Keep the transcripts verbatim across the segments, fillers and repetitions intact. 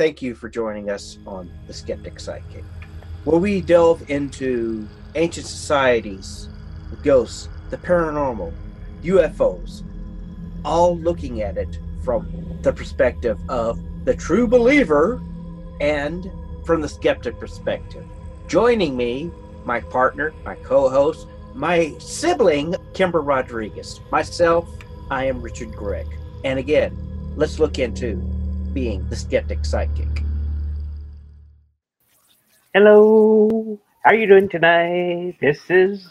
thank you for joining us on The Skeptic Psychic, where we delve into ancient societies, the ghosts, the paranormal, U F Os, all looking at it from the perspective of the true believer and from the skeptic perspective. Joining me, my partner, my co-host, my sibling, Kimber Rodriguez. Myself, I am Richard Gregg. And again, let's look into being the Skeptic Psychic. Hello, how are you doing tonight? This is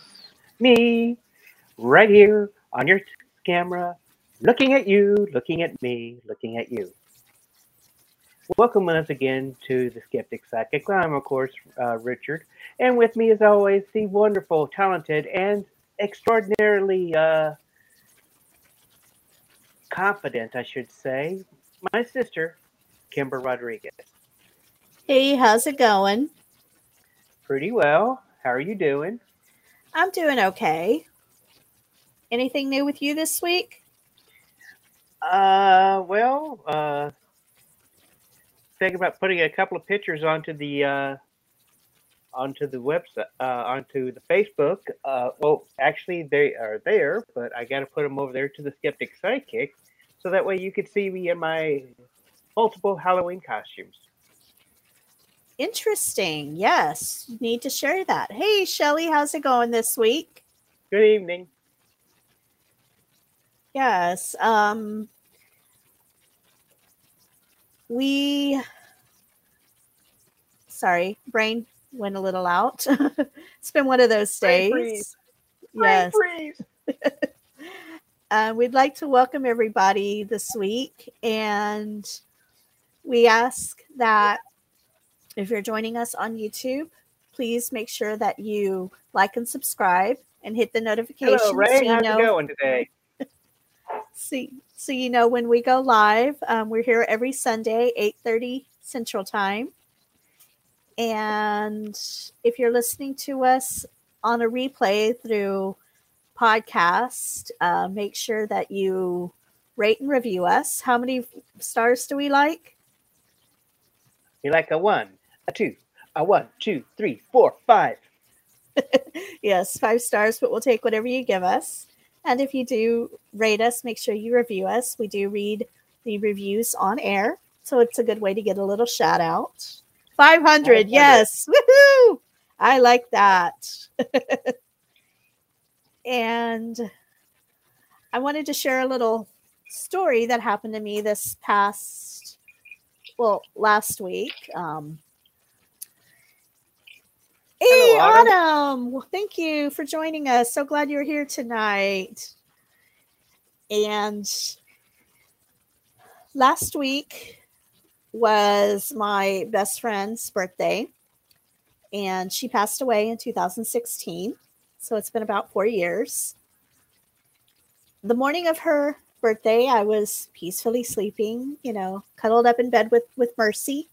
me, right here on your camera, looking at you, looking at me, looking at you. Welcome once again to the Skeptic Psychic. I'm, of course, uh, Richard, and with me, as always, the wonderful, talented, and extraordinarily uh, confident, I should say, my sister, Kimber Rodriguez. Hey, how's it going? Pretty well. How are you doing? I'm doing okay. Anything new with you this week? Uh, well, uh, thinking about putting a couple of pictures onto the uh, onto the website, uh, onto the Facebook. Uh, well, actually, they are there, but I got to put them over there to the Skeptic Psychic, so that way you could see me in my multiple Halloween costumes. Interesting. Yes, you need to share that. Hey, Shelly, how's it going this week? Good evening. Yes. Um, we, sorry, brain went a little out. It's been one of those days. Brain freeze. Yes. Brain freeze. uh, we'd like to welcome everybody this week. And we ask that if you're joining us on YouTube, please make sure that you like and subscribe and hit the notifications. Hello, Ray. How's it going today? So, so you know when we go live, um, we're here every Sunday, eight thirty Central Time. And if you're listening to us on a replay through podcast, uh, make sure that you rate and review us. How many stars do we like? We like a one, a two, a one, two, three, four, five. Yes, five stars, but we'll take whatever you give us. And if you do rate us, make sure you review us. We do read the reviews on air, so it's a good way to get a little shout out. five hundred, five hundred. Yes. Woohoo! I like that. And I wanted to share a little story that happened to me this past, well, last week. Um, Hey, Autumn. Autumn. Well, thank you for joining us. So glad you're here tonight. And last week was my best friend's birthday, and she passed away in two thousand sixteen. So it's been about four years. The morning of her birthday, I was peacefully sleeping, you know, cuddled up in bed with, with Mercy.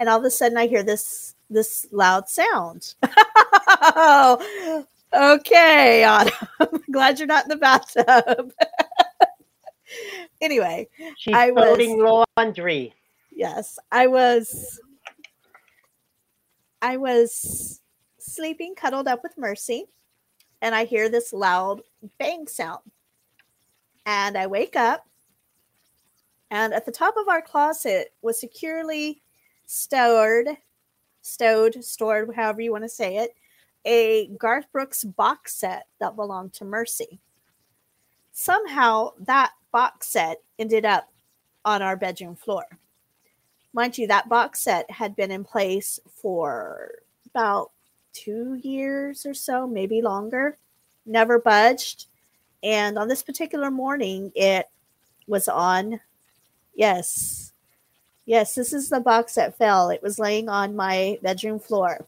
And all of a sudden I hear this this loud sound. Oh, okay, Autumn. I'm glad you're not in the bathtub. Anyway, she's I was folding laundry. Yes, I was. I was sleeping, cuddled up with Mercy, and I hear this loud bang sound. And I wake up, and at the top of our closet was securely stored. Stowed, stored, however you want to say it, a Garth Brooks box set that belonged to Mercy. Somehow that box set ended up on our bedroom floor. Mind you, that box set had been in place for about two years or so, maybe longer, never budged. And on this particular morning, it was on, yes, Yes, this is the box that fell. It was laying on my bedroom floor.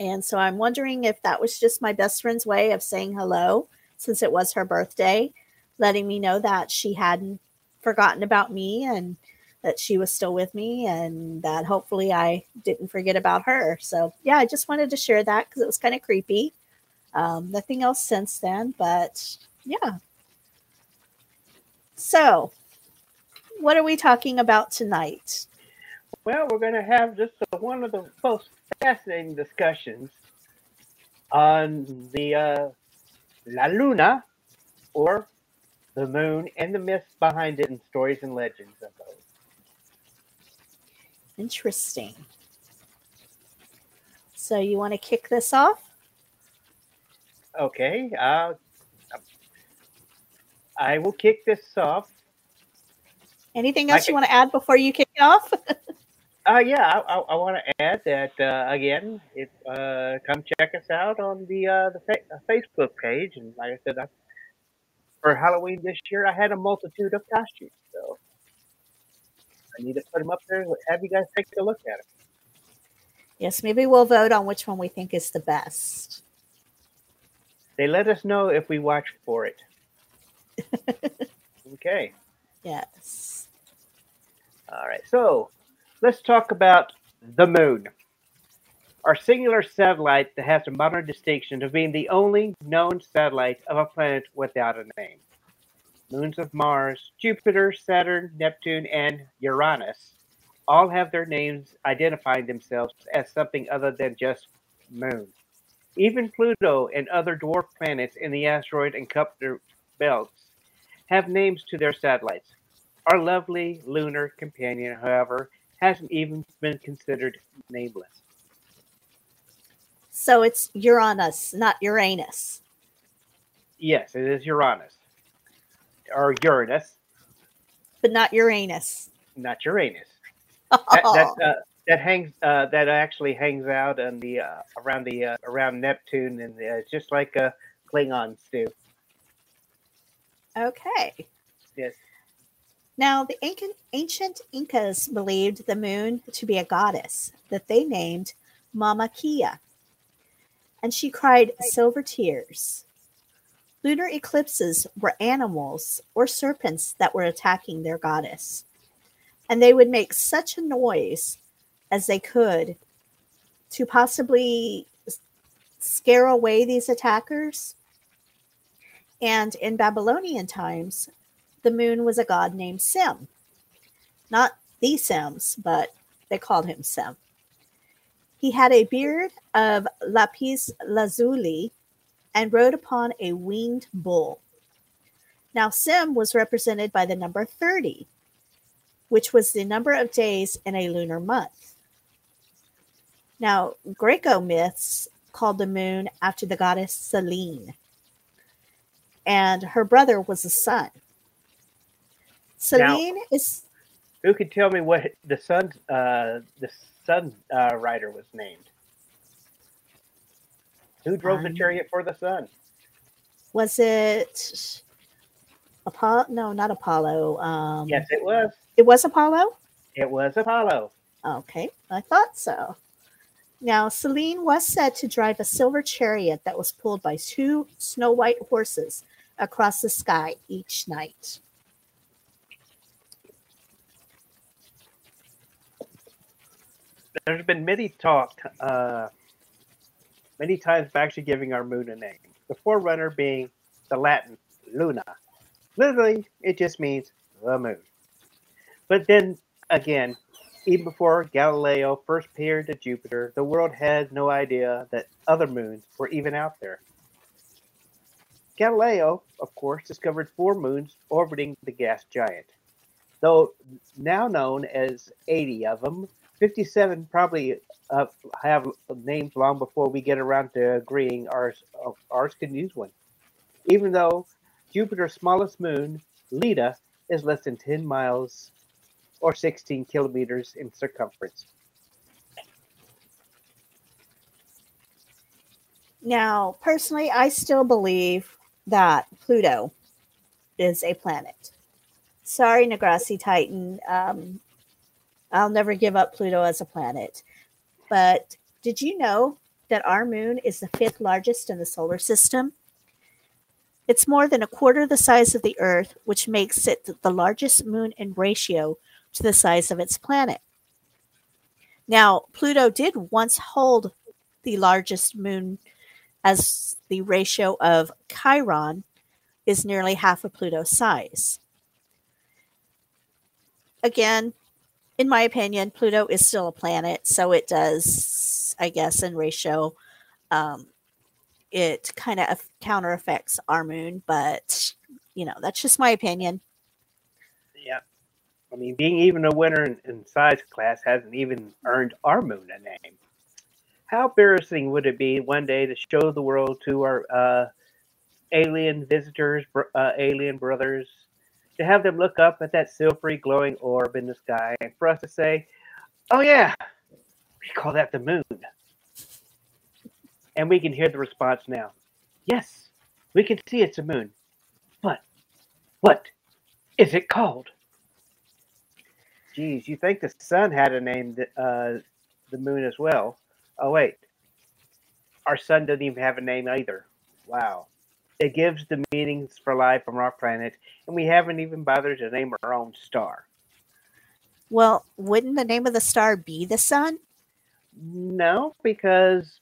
And so I'm wondering if that was just my best friend's way of saying hello, since it was her birthday, letting me know that she hadn't forgotten about me and that she was still with me and that hopefully I didn't forget about her. So, yeah, I just wanted to share that because it was kind of creepy. Um, nothing else since then, but yeah. So, what are we talking about tonight? Well, we're going to have just one of the most fascinating discussions on the uh, La Luna, or the moon, and the myths behind it and stories and legends of those. Interesting. So you want to kick this off? Okay. Uh, I will kick this off. Anything else I you can... want to add before you kick it off? uh, yeah, I, I, I want to add that, uh, again, if, uh, come check us out on the, uh, the fa- Facebook page. And like I said, I, for Halloween this year, I had a multitude of costumes. So I need to put them up there and have you guys take a look at them. Yes, maybe we'll vote on which one we think is the best. They let us know if we watch for it. Okay. Yes. All right. So let's talk about the moon, our singular satellite that has the modern distinction of being the only known satellite of a planet without a name. Moons of Mars, Jupiter, Saturn, Neptune, and Uranus all have their names identifying themselves as something other than just moon. Even Pluto and other dwarf planets in the asteroid and Kuiper belts have names to their satellites. Our lovely lunar companion, however, hasn't even been considered nameless. So it's Uranus, not Uranus. Yes, it is Uranus. Or Uranus. But not Uranus. Not Uranus. Oh. That that, uh, that hangs uh, that actually hangs out on the uh, around the uh, around Neptune, and it's uh, just like uh, Klingons do. Okay. Yes. Now, the ancient ancient Incas believed the moon to be a goddess that they named Mama Quilla, and she cried silver tears. Lunar eclipses were animals or serpents that were attacking their goddess, and they would make such a noise as they could to possibly scare away these attackers. And in Babylonian times, the moon was a god named Sim. Not the Sims, but they called him Sim. He had a beard of lapis lazuli and rode upon a winged bull. Now, Sim was represented by the number thirty, which was the number of days in a lunar month. Now, Greco myths called the moon after the goddess Selene, and her brother was the sun. Selene now, is... Who could tell me what the sun, uh, the sun uh, rider was named? Who drove um, the chariot for the sun? Was it Apollo? No, not Apollo. Um, yes, it was. It was Apollo? It was Apollo. Okay, I thought so. Now, Selene was said to drive a silver chariot that was pulled by two snow-white horses across the sky each night. There's been many talk, uh, many times of actually giving our moon a name, the forerunner being the Latin Luna. Literally, it just means the moon. But then, again, even before Galileo first peered at Jupiter, the world had no idea that other moons were even out there. Galileo, of course, discovered four moons orbiting the gas giant. Though now known as eighty of them, fifty-seven probably uh, have names long before we get around to agreeing ours, ours can use one. Even though Jupiter's smallest moon, Leda, is less than ten miles or sixteen kilometers in circumference. Now, personally, I still believe that Pluto is a planet. Sorry, deGrasse Tyson. Um, I'll never give up Pluto as a planet. But did you know that our moon is the fifth largest in the solar system? It's more than a quarter the size of the Earth, which makes it the largest moon in ratio to the size of its planet. Now, Pluto did once hold the largest moon, as the ratio of Charon is nearly half of Pluto's size. Again, in my opinion, Pluto is still a planet, so it does, I guess, in ratio, um, it kind of counter affects our moon, but, you know, that's just my opinion. Yeah. I mean, being even a winner in, in science class hasn't even earned our moon a name. How embarrassing would it be one day to show the world to our uh, alien visitors, uh, alien brothers, to have them look up at that silvery glowing orb in the sky and for us to say, oh, yeah, we call that the moon. And we can hear the response now. Yes, we can see it's a moon. But what is it called? Geez, you think the sun had a name, uh, the moon as well. Oh, wait. Our sun doesn't even have a name either. Wow. It gives the meanings for life from our planet, and we haven't even bothered to name our own star. Well, wouldn't the name of the star be the sun? No, because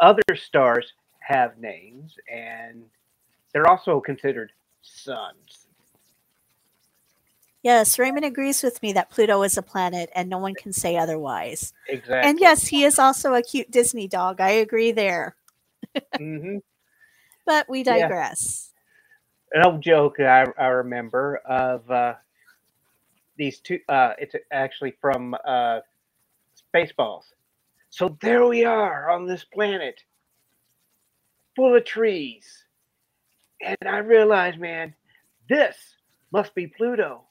other stars have names, and they're also considered suns. Yes, Raymond agrees with me that Pluto is a planet and no one can say otherwise. Exactly. And yes, he is also a cute Disney dog. I agree there. Mm-hmm. But we digress. Yeah. An old joke I, I remember of uh, these two. Uh, it's actually from uh, Spaceballs. So there we are on this planet full of trees. And I realized, man, this must be Pluto.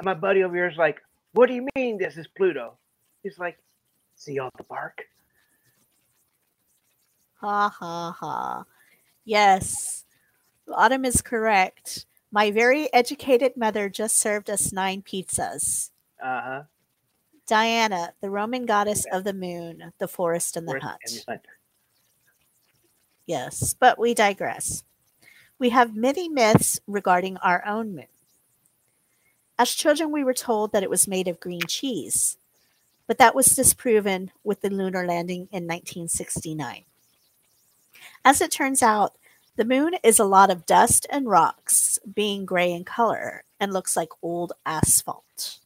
And my buddy over here is like, what do you mean this is Pluto? He's like, see all the bark? Ha, ha, ha. Yes, Autumn is correct. My very educated mother just served us nine pizzas. Uh-huh. Diana, the Roman goddess of the moon, the forest and the forest hut. And the hunt. Yes, but we digress. We have many myths regarding our own moon. As children, we were told that it was made of green cheese, but that was disproven with the lunar landing in nineteen sixty-nine. As it turns out, the moon is a lot of dust and rocks, being gray in color, and looks like old asphalt.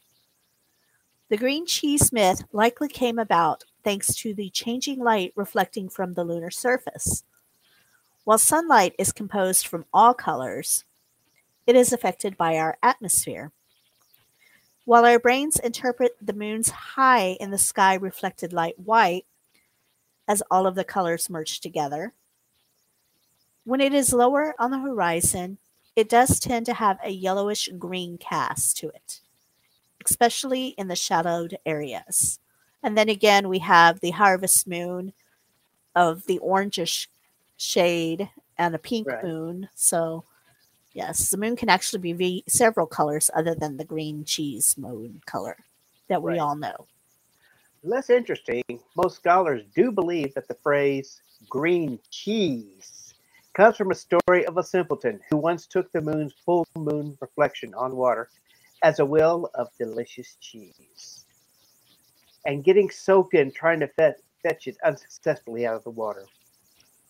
The green cheese myth likely came about thanks to the changing light reflecting from the lunar surface. While sunlight is composed from all colors, it is affected by our atmosphere. While our brains interpret the moon's high in the sky reflected light white, as all of the colors merge together, when it is lower on the horizon, it does tend to have a yellowish green cast to it, especially in the shadowed areas. And then again, we have the harvest moon of the orangish shade and a pink right. moon. So yes, the moon can actually be v- several colors other than the green cheese moon color that we right. all know. Less interesting, most scholars do believe that the phrase green cheese comes from a story of a simpleton who once took the moon's full moon reflection on water as a wheel of delicious cheese. And getting soaked in trying to fet- fetch it unsuccessfully out of the water.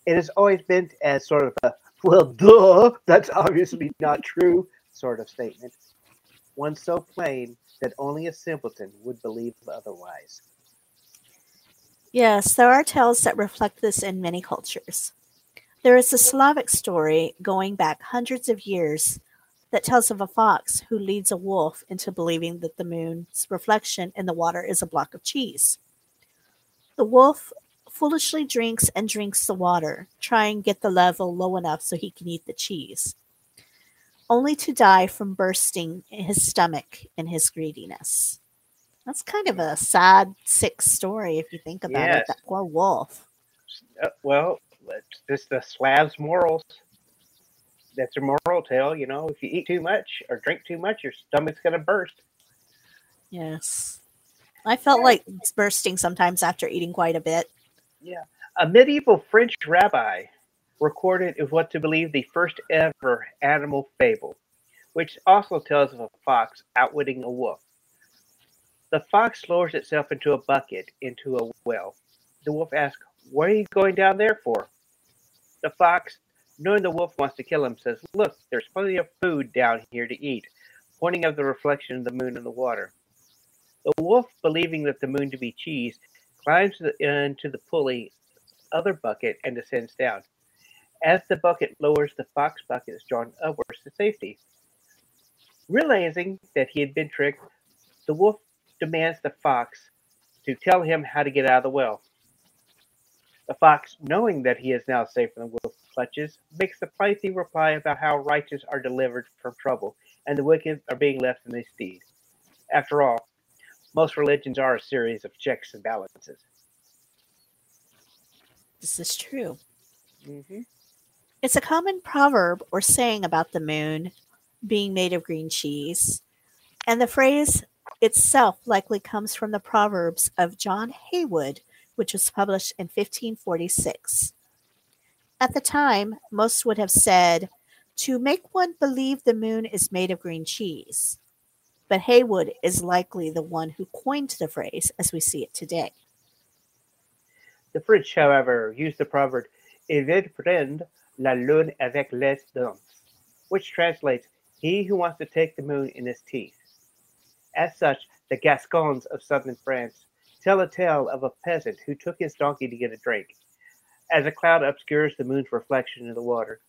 It has always been as sort of a, well, duh, that's obviously not true sort of statement. One so plain that only a simpleton would believe otherwise. Yes, there are tales that reflect this in many cultures. There is a Slavic story going back hundreds of years that tells of a fox who leads a wolf into believing that the moon's reflection in the water is a block of cheese. The wolf foolishly drinks and drinks the water, trying to get the level low enough so he can eat the cheese, only to die from bursting his stomach in his greediness. That's kind of a sad, sick story if you think about yes. it. That poor wolf. Uh, well, it's just the Slavs' morals. That's a moral tale, you know. If you eat too much or drink too much, your stomach's going to burst. Yes. I felt like it's bursting sometimes after eating quite a bit. Yeah, a medieval French rabbi recorded what to believe the first ever animal fable, which also tells of a fox outwitting a wolf. The fox lowers itself into a bucket into a well. The wolf asks, "What are you going down there for?" The fox, knowing the wolf wants to kill him, says, "Look, there's plenty of food down here to eat," pointing at the reflection of the moon in the water. The wolf, believing that the moon to be cheese, climbs into the pulley, other bucket, and descends down. As the bucket lowers, the fox bucket is drawn upwards to safety. Realizing that he had been tricked, the wolf demands the fox to tell him how to get out of the well. The fox, knowing that he is now safe from the wolf's clutches, makes the pithy reply about how righteous are delivered from trouble, and the wicked are being left in their stead. After all, most religions are a series of checks and balances. This is true. Mm-hmm. It's a common proverb or saying about the moon being made of green cheese, and the phrase itself likely comes from the Proverbs of John Heywood, which was published in fifteen forty-six. At the time, most would have said, to make one believe the moon is made of green cheese. But Heywood is likely the one who coined the phrase as we see it today. The French, however, used the proverb, "Il veut prendre la lune avec les dents," which translates, he who wants to take the moon in his teeth. As such, the Gascons of southern France tell a tale of a peasant who took his donkey to get a drink, as a cloud obscures the moon's reflection in the water,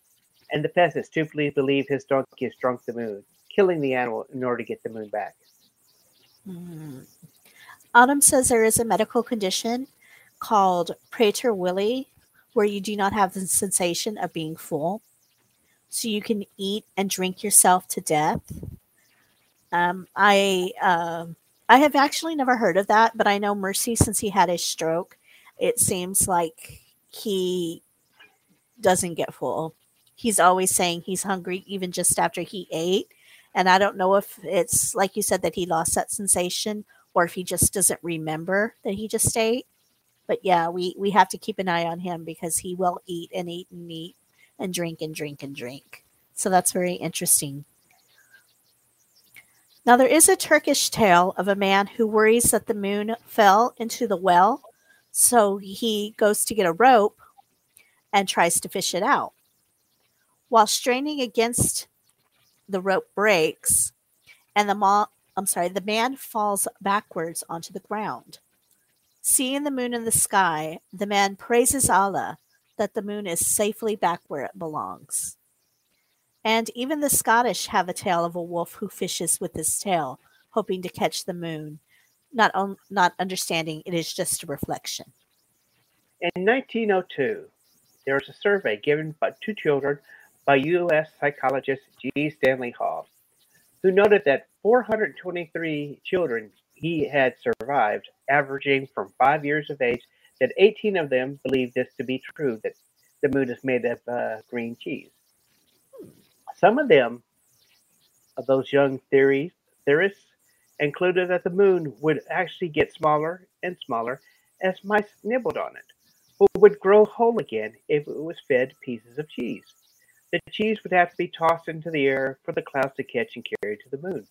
and the peasant stupidly believes his donkey has drunk the moon, killing the animal in order to get the moon back. Mm. Autumn says there is a medical condition called Prater-Willi, where you do not have the sensation of being full, so you can eat and drink yourself to death. Um, I... Uh, I have actually never heard of that, but I know Mercy, since he had a stroke, it seems like he doesn't get full. He's always saying he's hungry, even just after he ate. And I don't know if it's, like you said, that he lost that sensation or if he just doesn't remember that he just ate. But yeah, we, we have to keep an eye on him because he will eat and eat and eat and drink and drink and drink. So that's very interesting. Now, there is a Turkish tale of a man who worries that the moon fell into the well, so he goes to get a rope and tries to fish it out. While straining against, the rope breaks, and the ma- I'm sorry, the man falls backwards onto the ground. Seeing the moon in the sky, the man praises Allah that the moon is safely back where it belongs. And even the Scottish have a tale of a wolf who fishes with his tail, hoping to catch the moon, not on, not understanding it is just a reflection. In nineteen oh two, there was a survey given by two children by U S psychologist G. Stanley Hall, who noted that four hundred twenty-three children he had survived, averaging from five years of age, that eighteen of them believed this to be true, that the moon is made of uh, green cheese. Some of them, of those young theories, theorists, included that the moon would actually get smaller and smaller as mice nibbled on it, but would grow whole again if it was fed pieces of cheese. The cheese would have to be tossed into the air for the clouds to catch and carry to the moon.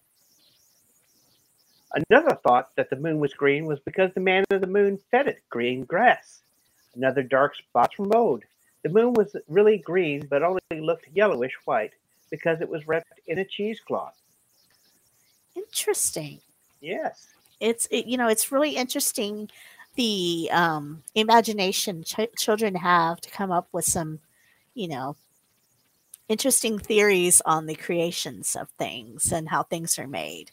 Another thought that the moon was green was because the man of the moon fed it green grass. Another dark spots from mold. The moon was really green, but only looked yellowish-white, because it was wrapped in a cheesecloth. Interesting. Yes. It's, it, you know, it's really interesting the um, imagination ch- children have to come up with some, you know, interesting theories on the creations of things and how things are made.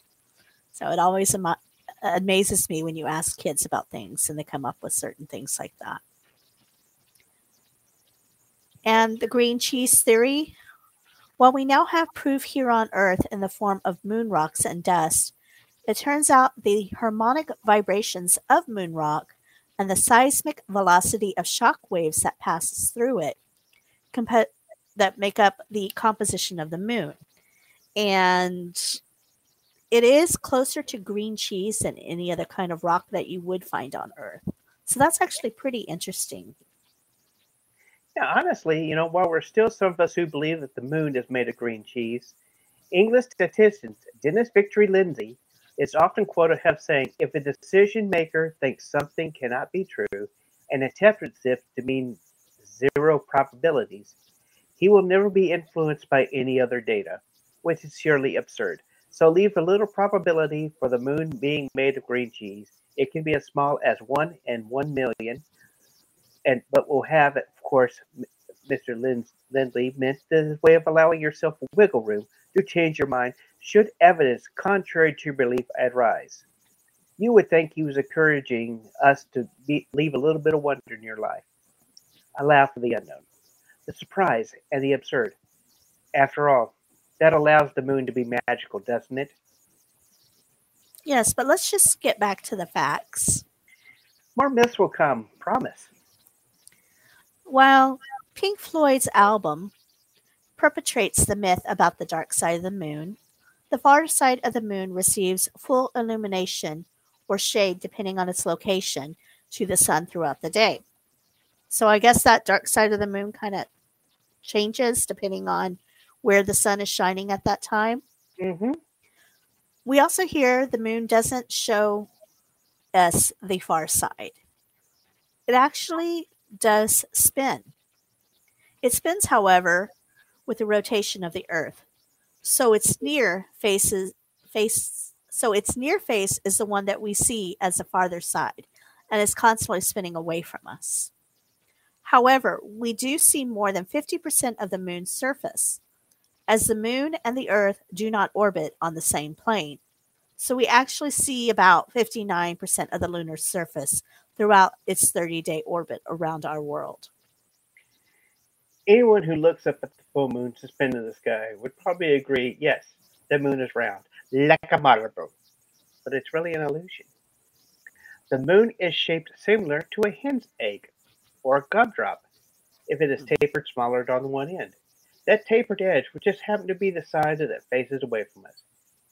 So it always am- amazes me when you ask kids about things and they come up with certain things like that. And the green cheese theory. While we now have proof here on Earth in the form of moon rocks and dust, it turns out the harmonic vibrations of moon rock and the seismic velocity of shock waves that passes through it comp- that make up the composition of the moon. And it is closer to green cheese than any other kind of rock that you would find on Earth. So that's actually pretty interesting. Yeah, honestly, you know, while we're still some of us who believe that the moon is made of green cheese, English statistician Dennis Victory Lindsay is often quoted as saying, if a decision maker thinks something cannot be true and interprets it to mean zero probabilities, he will never be influenced by any other data, which is surely absurd, so leave a little probability for the moon being made of green cheese. It can be as small as one in one million, and but we'll have, of course, Mister Lind Lindley meant this way of allowing yourself wiggle room to change your mind should evidence contrary to your belief arise. You would think he was encouraging us to be, leave a little bit of wonder in your life. Allow for the unknown, the surprise, and the absurd. After all, that allows the moon to be magical, doesn't it? Yes, but let's just get back to the facts. More myths will come, promise. Well, Pink Floyd's album perpetrates the myth about the dark side of the moon. The far side of the moon receives full illumination or shade, depending on its location, to the sun throughout the day. So I guess that dark side of the moon kind of changes depending on where the sun is shining at that time. Mm-hmm. We also hear the moon doesn't show us the far side. It actually does spin. It spins, however, with the rotation of the Earth. So its near faces face so its near face is the one that we see as the farther side, and is constantly spinning away from us. However, we do see more than fifty percent of the moon's surface, as the moon and the Earth do not orbit on the same plane. So we actually see about fifty-nine percent of the lunar surface throughout its thirty-day orbit around our world. Anyone who looks up at the full moon suspended in the sky would probably agree, yes, the moon is round, like a marble. But it's really an illusion. The moon is shaped similar to a hen's egg or a gumdrop if it is tapered smaller on one end. That tapered edge would just happen to be the side that faces away from us.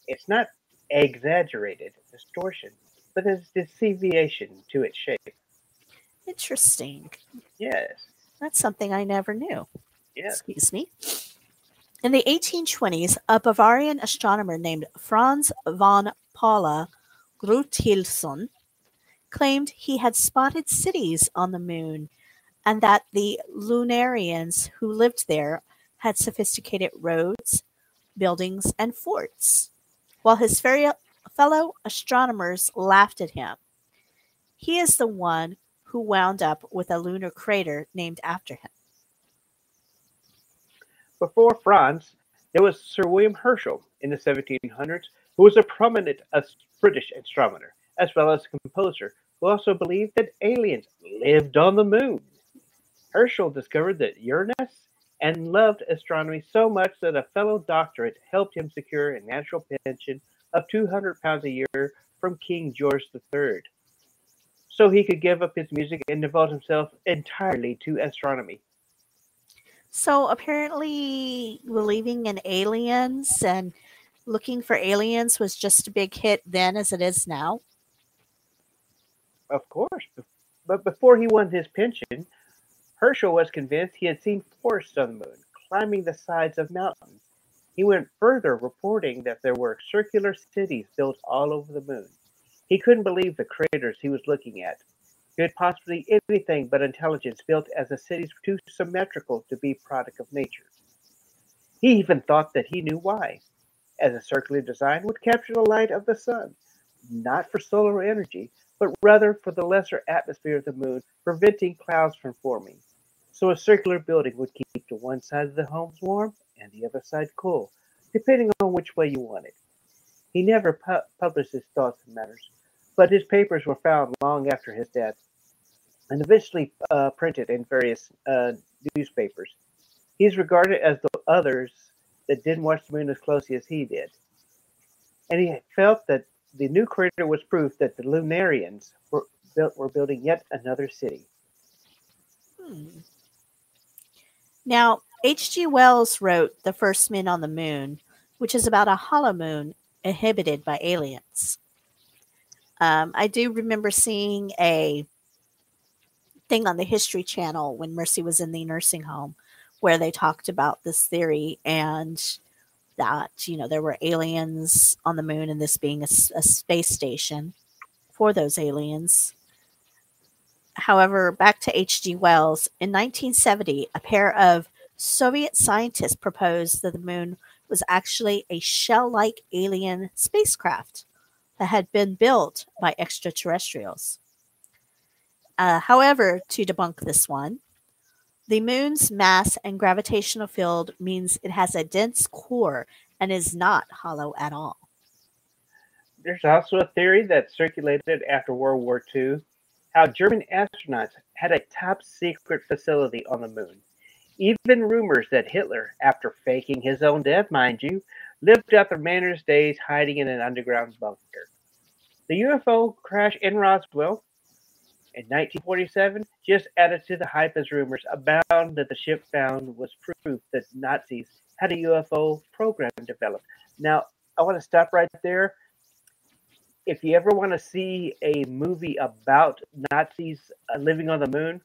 It's not exaggerated distortion, but there's deviation to its shape. Interesting. Yes. That's something I never knew. Yeah. Excuse me. In the eighteen twenties, a Bavarian astronomer named Franz von Paula Grütilson claimed he had spotted cities on the moon and that the Lunarians who lived there had sophisticated roads, buildings, and forts, while his fellow astronomers laughed at him. He is the one who wound up with a lunar crater named after him. Before Franz, there was Sir William Herschel in the seventeen hundreds, who was a prominent British astronomer, as well as a composer, who also believed that aliens lived on the moon. Herschel discovered that Uranus and loved astronomy so much that a fellow doctorate helped him secure a national pension of two hundred pounds a year from King George the third. So he could give up his music and devote himself entirely to astronomy. So apparently believing in aliens and looking for aliens was just a big hit then as it is now? Of course. But before he won his pension, Herschel was convinced he had seen forests on the moon, climbing the sides of mountains. He went further, reporting that there were circular cities built all over the moon. He couldn't believe the craters he was looking at. Could possibly anything but intelligence built as the cities were too symmetrical to be product of nature. He even thought that he knew why, as a circular design would capture the light of the sun, not for solar energy, but rather for the lesser atmosphere of the moon, preventing clouds from forming. So a circular building would keep to one side of the homes warm and the other side cool, depending on which way you want it. He never pu- published his thoughts and matters, but his papers were found long after his death and eventually uh, printed in various uh, newspapers. He's regarded as the others that didn't watch the moon as closely as he did. And he felt that the new crater was proof that the Lunarians were, built, were building yet another city. Hmm. Now, H G Wells wrote The First Men on the Moon, which is about a hollow moon inhabited by aliens. Um, I do remember seeing a thing on the History Channel when Mercy was in the nursing home where they talked about this theory and that, you know, there were aliens on the moon and this being a, a space station for those aliens. However, back to H G Wells, in nineteen seventy, a pair of Soviet scientists proposed that the moon was actually a shell-like alien spacecraft that had been built by extraterrestrials. Uh, however, to debunk this one, the moon's mass and gravitational field means it has a dense core and is not hollow at all. There's also a theory that circulated after World War Two, how German astronauts had a top-secret facility on the moon. Even rumors that Hitler, after faking his own death, mind you, lived out the manners days hiding in an underground bunker. The U F O crash in Roswell in nineteen forty-seven just added to the hype as rumors abound that the ship found was proof that Nazis had a U F O program developed. Now, I want to stop right there. If you ever want to see a movie about Nazis living on the moon,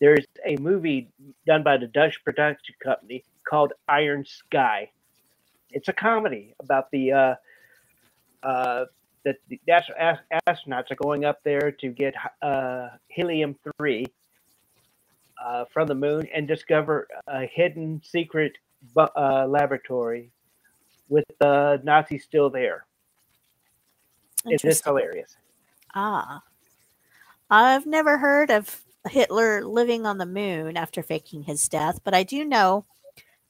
there's a movie done by the Dutch production company called Iron Sky. It's a comedy about the uh, uh, that the astronauts are going up there to get uh, helium three uh, from the moon and discover a hidden secret uh, laboratory with the Nazis still there. It is hilarious. Ah. I've never heard of Hitler living on the moon after faking his death, but I do know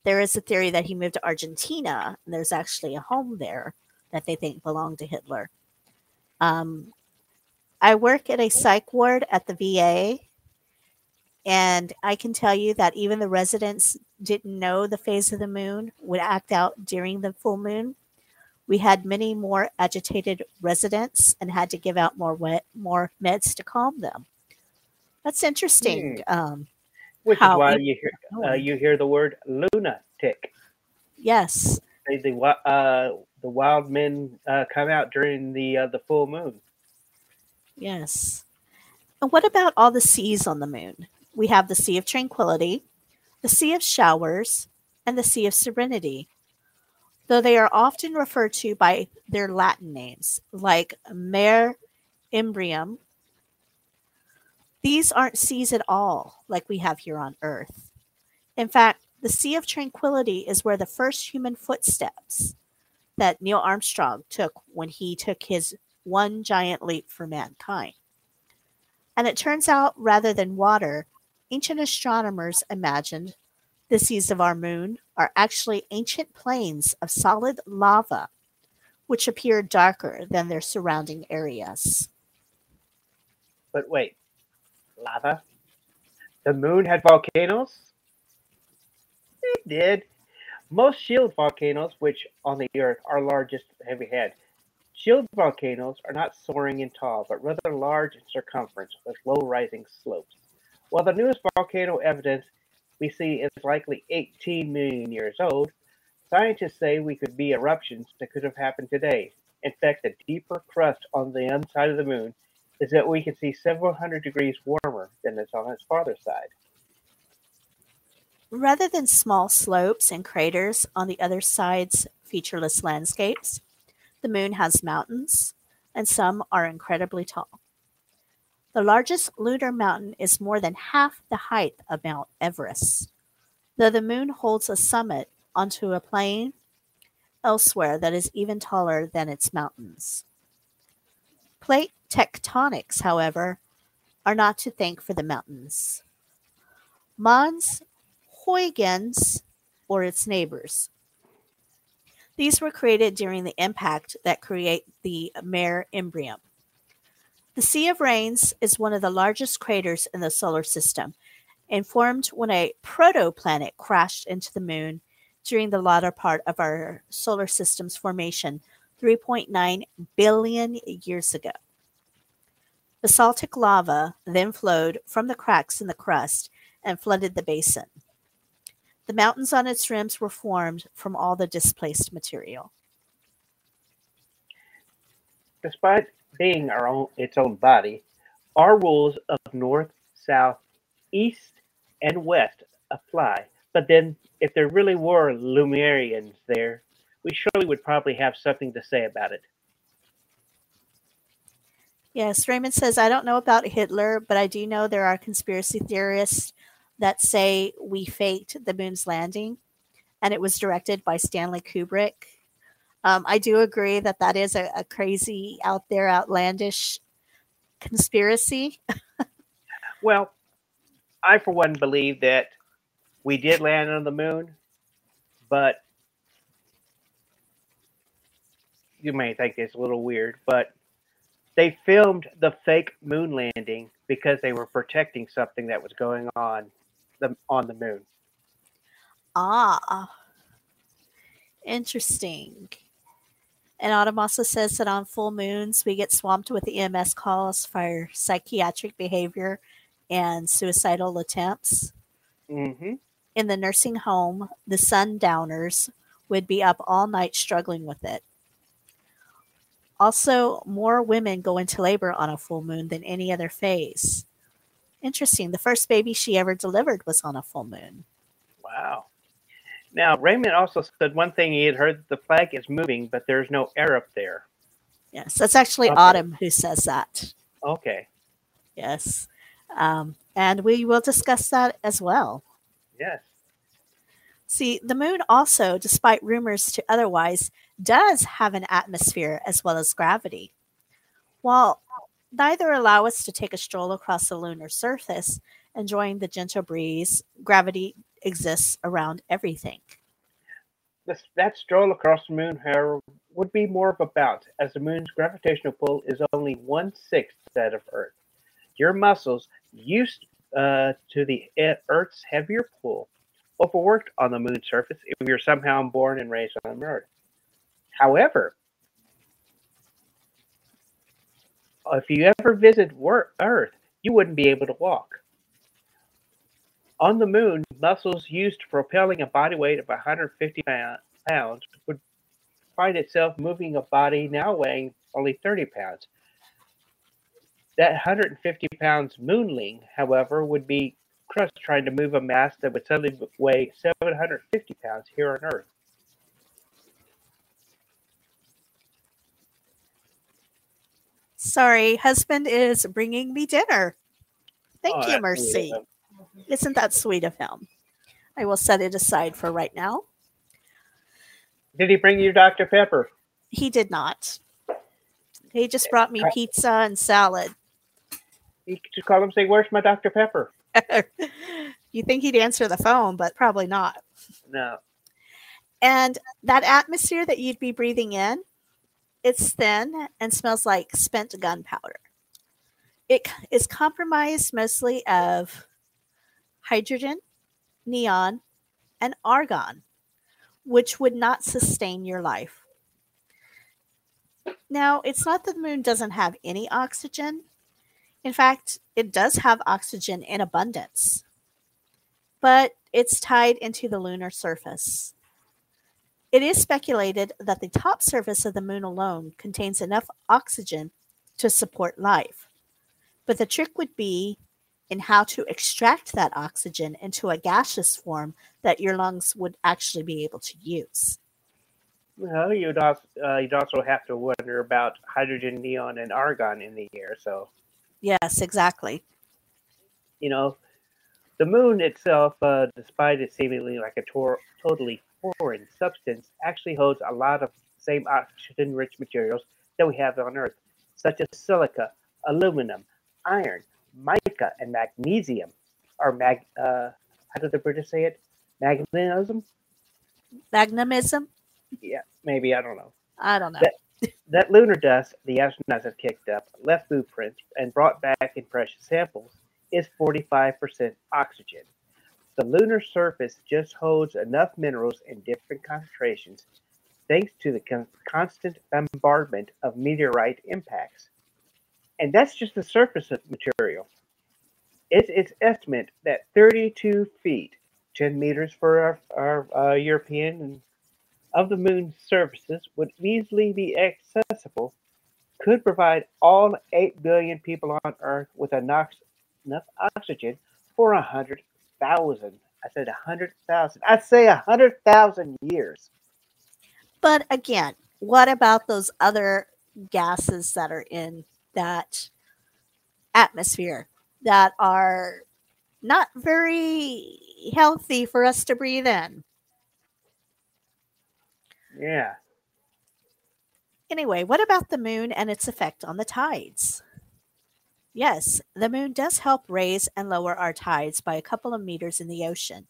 there is a theory that he moved to Argentina, and there's actually a home there that they think belonged to Hitler. Um, I work at a psych ward at the V A, and I can tell you that even the residents didn't know the phase of the moon would act out during the full moon. We had many more agitated residents and had to give out more wet, more meds to calm them. That's interesting. Mm. Um, Which is why you hear, uh, you hear the word lunatic. Yes. They, they, uh, the wild men uh, come out during the uh, the full moon. Yes. And what about all the seas on the moon? We have the Sea of Tranquility, the Sea of Showers, and the Sea of Serenity. Though they are often referred to by their Latin names, like Mare Imbrium. These aren't seas at all, like we have here on Earth. In fact, the Sea of Tranquility is where the first human footsteps that Neil Armstrong took when he took his one giant leap for mankind. And it turns out, rather than water, ancient astronomers imagined the seas of our moon are actually ancient plains of solid lava, which appear darker than their surrounding areas. But wait, lava? The moon had volcanoes? It did. Most shield volcanoes, which on the Earth are largest have had, shield volcanoes are not soaring and tall, but rather large in circumference with low rising slopes. While the newest volcano evidence we see is likely eighteen million years old, scientists say we could be eruptions that could have happened today. In fact, the deeper crust on the inside of the moon is that we can see several hundred degrees warmer than it's on its farther side. Rather than small slopes and craters on the other side's featureless landscapes, the moon has mountains, and some are incredibly tall. The largest lunar mountain is more than half the height of Mount Everest, though the moon holds a summit onto a plain elsewhere that is even taller than its mountains. Plate tectonics, however, are not to thank for the mountains. Mons Huygens, or its neighbors. These were created during the impact that create the Mare Imbrium. The Sea of Rains is one of the largest craters in the solar system and formed when a protoplanet crashed into the moon during the latter part of our solar system's formation three point nine billion years ago. Basaltic lava then flowed from the cracks in the crust and flooded the basin. The mountains on its rims were formed from all the displaced material. Despite being our own, its own body, our rules of north, south, east, and west apply. But then, if there really were Lumerians there, we surely would probably have something to say about it. Yes, Raymond says, I don't know about Hitler, but I do know there are conspiracy theorists that say we faked the moon's landing and it was directed by Stanley Kubrick. Um, I do agree that that is a, a crazy, out there, outlandish conspiracy. Well, I, for one, believe that we did land on the moon, but you may think it's a little weird, but they filmed the fake moon landing because they were protecting something that was going on the, on the moon. Ah, interesting. And Autumn also says that on full moons, we get swamped with E M S calls for psychiatric behavior and suicidal attempts. Mm-hmm. In the nursing home, the sundowners would be up all night struggling with it. Also, more women go into labor on a full moon than any other phase. Interesting. The first baby she ever delivered was on a full moon. Wow. Now, Raymond also said one thing he had heard, the flag is moving, but there's no air up there. Yes, that's actually okay. Autumn who says that. Okay. Yes. Um, and we will discuss that as well. Yes. See, the moon also, despite rumors to otherwise, does have an atmosphere as well as gravity. While neither allow us to take a stroll across the lunar surface, enjoying the gentle breeze, gravity exists around everything. This, that stroll across the moon, however, would be more of a bounce, as the moon's gravitational pull is only one-sixth that of Earth. Your muscles, used uh, to the Earth's heavier pull, overworked on the moon's surface if you're somehow born and raised on Earth. However, if you ever visit Earth, you wouldn't be able to walk. On the moon, muscles used to propelling a body weight of one hundred fifty pounds would find itself moving a body now weighing only thirty pounds. That one hundred fifty pounds moonling, however, would be crushed trying to move a mass that would suddenly weigh seven hundred fifty pounds here on Earth. Sorry, husband is bringing me dinner. Thank oh, you, Mercy. Isn't that sweet of him? I will set it aside for right now. Did he bring you Doctor Pepper? He did not. He just brought me pizza and salad. You could call him and say, where's my Doctor Pepper? You think he'd answer the phone, but probably not. No. And that atmosphere that you'd be breathing in, it's thin and smells like spent gunpowder. It is compromised mostly of hydrogen, neon, and argon, which would not sustain your life. Now, it's not that the moon doesn't have any oxygen. In fact, it does have oxygen in abundance, but it's tied into the lunar surface. It is speculated that the top surface of the moon alone contains enough oxygen to support life. But the trick would be in how to extract that oxygen into a gaseous form that your lungs would actually be able to use. Well, you'd also, uh, you'd also have to wonder about hydrogen, neon, and argon in the air. So, yes, exactly. You know, the moon itself, uh, despite it seemingly like a tor- totally foreign substance, actually holds a lot of same oxygen-rich materials that we have on Earth, such as silica, aluminum, iron, mica, and magnesium. Or mag, uh, how do the British say it? Magnetism? Magnetism? Yeah, maybe, I don't know. I don't know. That, that lunar dust the astronauts have kicked up, left blueprints, and brought back in precious samples is forty-five percent oxygen. The lunar surface just holds enough minerals in different concentrations thanks to the con- constant bombardment of meteorite impacts. And that's just the surface of material. It is estimated that thirty-two feet, ten meters for our, our uh, European, of the moon's surfaces would easily be accessible, could provide all eight billion people on Earth with enough oxygen for one hundred thousand. I said a hundred thousand. I'd say a hundred thousand years. But again, what about those other gases that are in that atmosphere that are not very healthy for us to breathe in? Yeah. Anyway, what about the moon and its effect on the tides? Yes, the moon does help raise and lower our tides by a couple of meters in the ocean.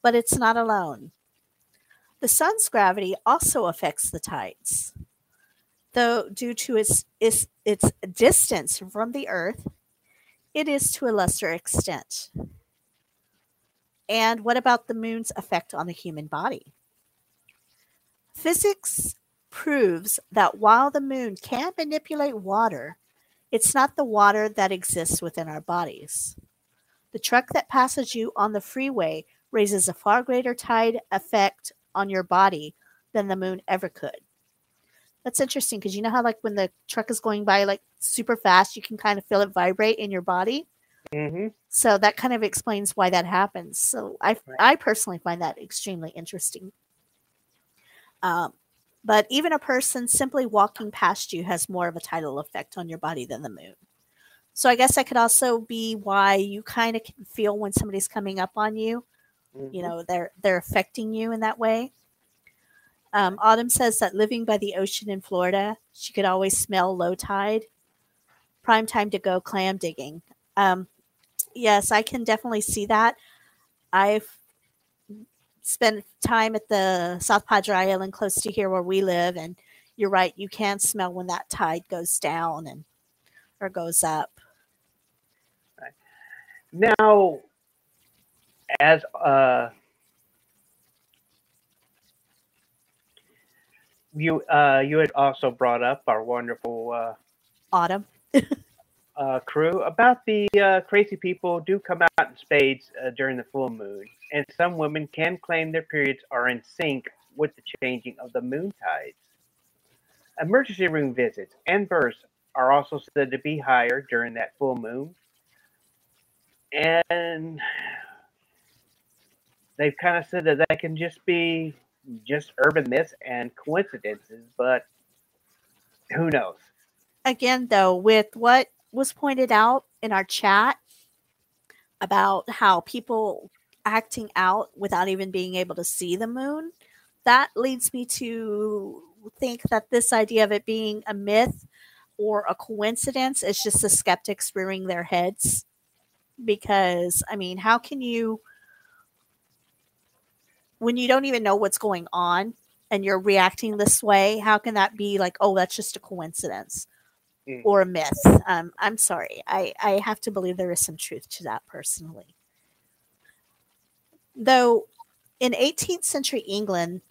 But it's not alone. The sun's gravity also affects the tides, though due to its, its, its distance from the Earth, it is to a lesser extent. And what about the moon's effect on the human body? Physics proves that while the moon can manipulate water, it's not the water that exists within our bodies. The truck that passes you on the freeway raises a far greater tide effect on your body than the moon ever could. That's interesting because you know how like when the truck is going by like super fast, you can kind of feel it vibrate in your body. Mm-hmm. So that kind of explains why that happens. So I, I personally find that extremely interesting. Um, but even a person simply walking past you has more of a tidal effect on your body than the moon. So I guess that could also be why you kind of can feel when somebody's coming up on you. Mm-hmm. You know, they're they're affecting you in that way. Um, Autumn says that living by the ocean in Florida, she could always smell low tide. Prime time to go clam digging. Um, yes, I can definitely see that. I've spent time at the South Padre Island close to here where we live, and you're right, you can smell when that tide goes down and or goes up. Now, as uh, you uh, you had also brought up our wonderful uh, Autumn. Uh, crew about the uh, crazy people do come out in spades uh, during the full moon, and some women can claim their periods are in sync with the changing of the moon tides. Emergency room visits and births are also said to be higher during that full moon, and they've kind of said that that can just be just urban myths and coincidences, but who knows? Again, though, with what was pointed out in our chat about how people acting out without even being able to see the moon, that leads me to think that this idea of it being a myth or a coincidence is just the skeptics rearing their heads. Because, I mean, how can you, when you don't even know what's going on and you're reacting this way, how can that be like, oh, that's just a coincidence? Or a myth. Um, I'm sorry. I, I have to believe there is some truth to that personally. Though in eighteenth century England,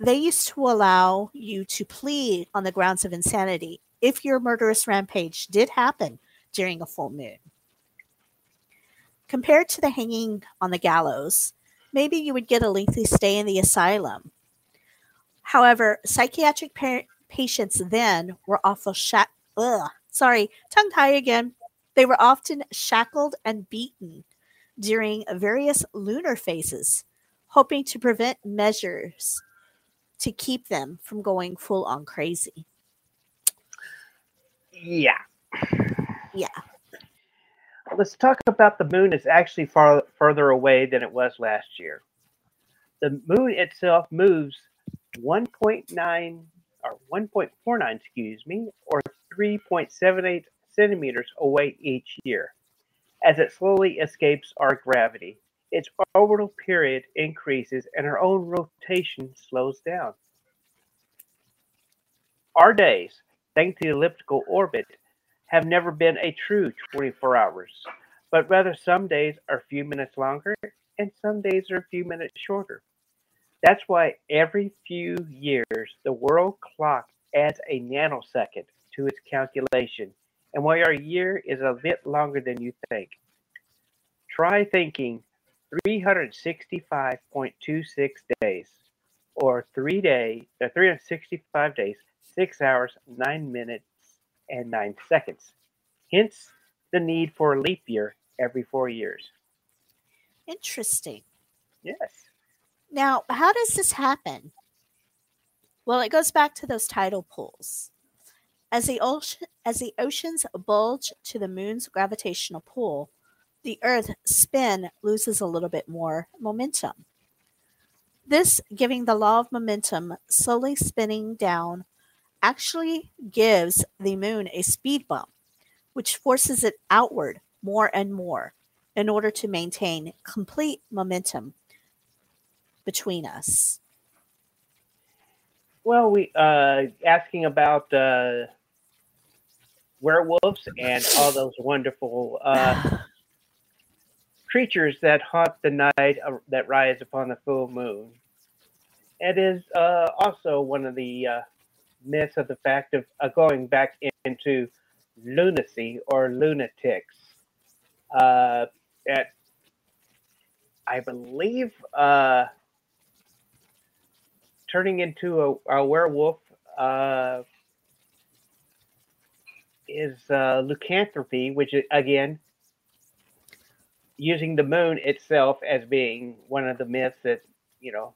they used to allow you to plead on the grounds of insanity if your murderous rampage did happen during a full moon. Compared to the hanging on the gallows, maybe you would get a lengthy stay in the asylum. However, psychiatric parents patients then were awful shack. Sorry, tongue tie again. They were often shackled and beaten during various lunar phases, hoping to prevent measures to keep them from going full on crazy. Yeah. Yeah. Let's talk about the moon is actually far further away than it was last year. The moon itself moves one point nine or one point four nine, excuse me, or three point seven eight centimeters away each year. As it slowly escapes our gravity, its orbital period increases and our own rotation slows down. Our days, thanks to the elliptical orbit, have never been a true twenty-four hours, but rather some days are a few minutes longer and some days are a few minutes shorter. That's why every few years, the world clock adds a nanosecond to its calculation, and why our year is a bit longer than you think. Try thinking three hundred sixty-five point two six days, or three day, or three hundred sixty-five days, six hours, nine minutes, and nine seconds. Hence, the need for a leap year every four years. Interesting. Yes. Now, how does this happen? Well, it goes back to those tidal pulls. As the ocean, as the oceans bulge to the moon's gravitational pull, the Earth's spin loses a little bit more momentum. this giving the law of momentum slowly spinning down actually gives the moon a speed bump, which forces it outward more and more in order to maintain complete momentum between us. Well, we uh, asking about uh, werewolves and all those wonderful uh, creatures that haunt the night uh, that rise upon the full moon. It is uh, also one of the uh, myths of the fact of uh, going back in, into lunacy or lunatics. Uh, at I believe. Uh, Turning into a, a werewolf uh, is uh, lycanthropy, which is, again, using the moon itself as being one of the myths that, you know.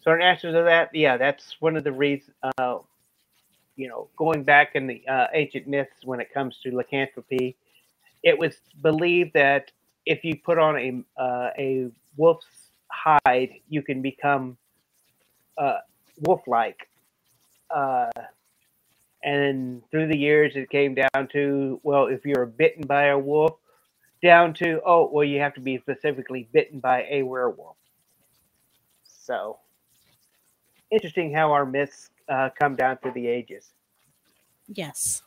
So in answer to that, yeah, that's one of the reasons, uh, you know, going back in the uh, ancient myths when it comes to lycanthropy, it was believed that if you put on a uh, a wolf's hide, you can become uh, wolf-like. Uh, and through the years, it came down to, well, if you're bitten by a wolf, down to, oh, well, you have to be specifically bitten by a werewolf. So, interesting how our myths uh, come down through the ages. Yes.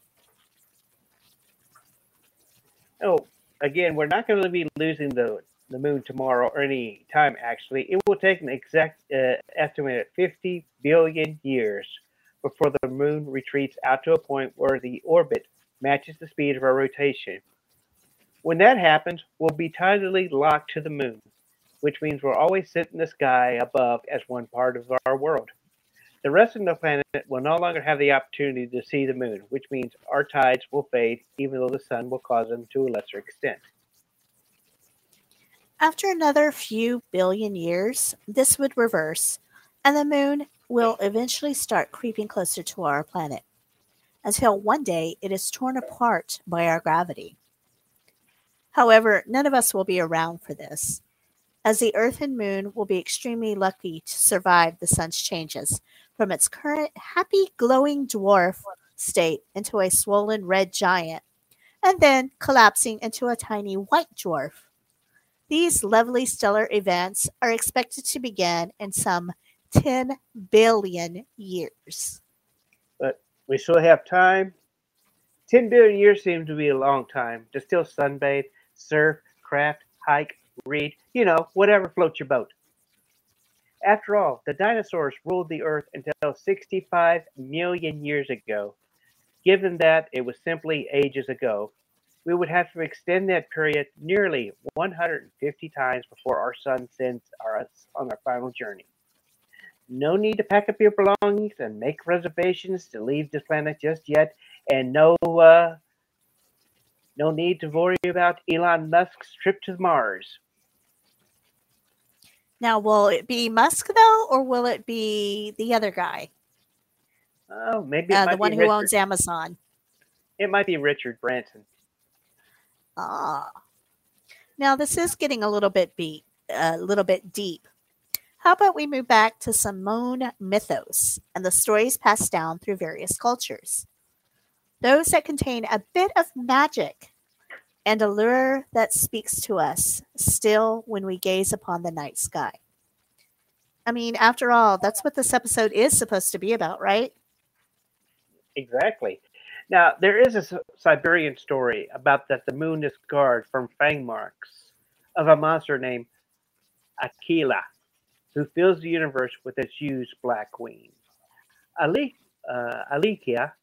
Oh, again, we're not going to be losing the the moon tomorrow or any time, actually. It will take an exact uh, estimated fifty billion years before the moon retreats out to a point where the orbit matches the speed of our rotation. When that happens, we'll be tidally locked to the moon, which means we'll always sit in the sky above as one part of our world. The rest of the planet will no longer have the opportunity to see the moon, which means our tides will fade, even though the sun will cause them to a lesser extent. After another few billion years, this would reverse, and the moon will eventually start creeping closer to our planet, until one day it is torn apart by our gravity. However, none of us will be around for this, as the Earth and moon will be extremely lucky to survive the sun's changes from its current happy glowing dwarf state into a swollen red giant, and then collapsing into a tiny white dwarf. These lovely stellar events are expected to begin in some ten billion years. But we still have time. ten billion years seems to be a long time to still sunbathe, surf, craft, hike, read, you know, whatever floats your boat. After all, the dinosaurs ruled the Earth until sixty-five million years ago. Given that it was simply ages ago, we would have to extend that period nearly one hundred fifty times before our sun sends us on our final journey. No need to pack up your belongings and make reservations to leave this planet just yet, and no uh, no need to worry about Elon Musk's trip to Mars. Now, will it be Musk, though, or will it be the other guy? Oh, maybe uh, the one who Richard. owns Amazon. It might be Richard Branson. Ah, now this is getting a little bit be a little bit deep. How about we move back to some moon mythos and the stories passed down through various cultures? Those that contain a bit of magic and a lure that speaks to us still when we gaze upon the night sky. I mean, after all, that's what this episode is supposed to be about, right? Exactly. Now, there is a Siberian story about that the moon is scarred from fang marks of a monster named Akela, who fills the universe with its huge black wings. Ali, uh, Alikia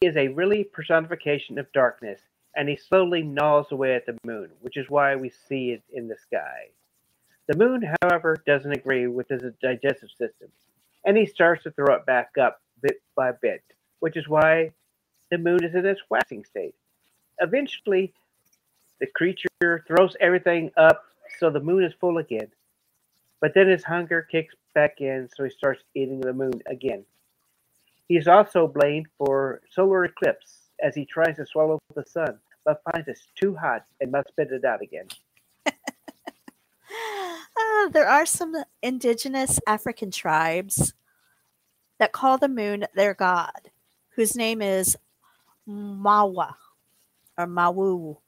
is a really personification of darkness, and he slowly gnaws away at the moon, which is why we see it in the sky. The moon, however, doesn't agree with his digestive system, and he starts to throw it back up bit by bit, which is why the moon is in its waxing state. Eventually, the creature throws everything up so the moon is full again, but then his hunger kicks back in, so he starts eating the moon again. He is also blamed for solar eclipse as he tries to swallow the sun, but finds it's too hot and must spit it out again. uh, there are some indigenous African tribes that call the moon their god, whose name is Mawa or Mawu.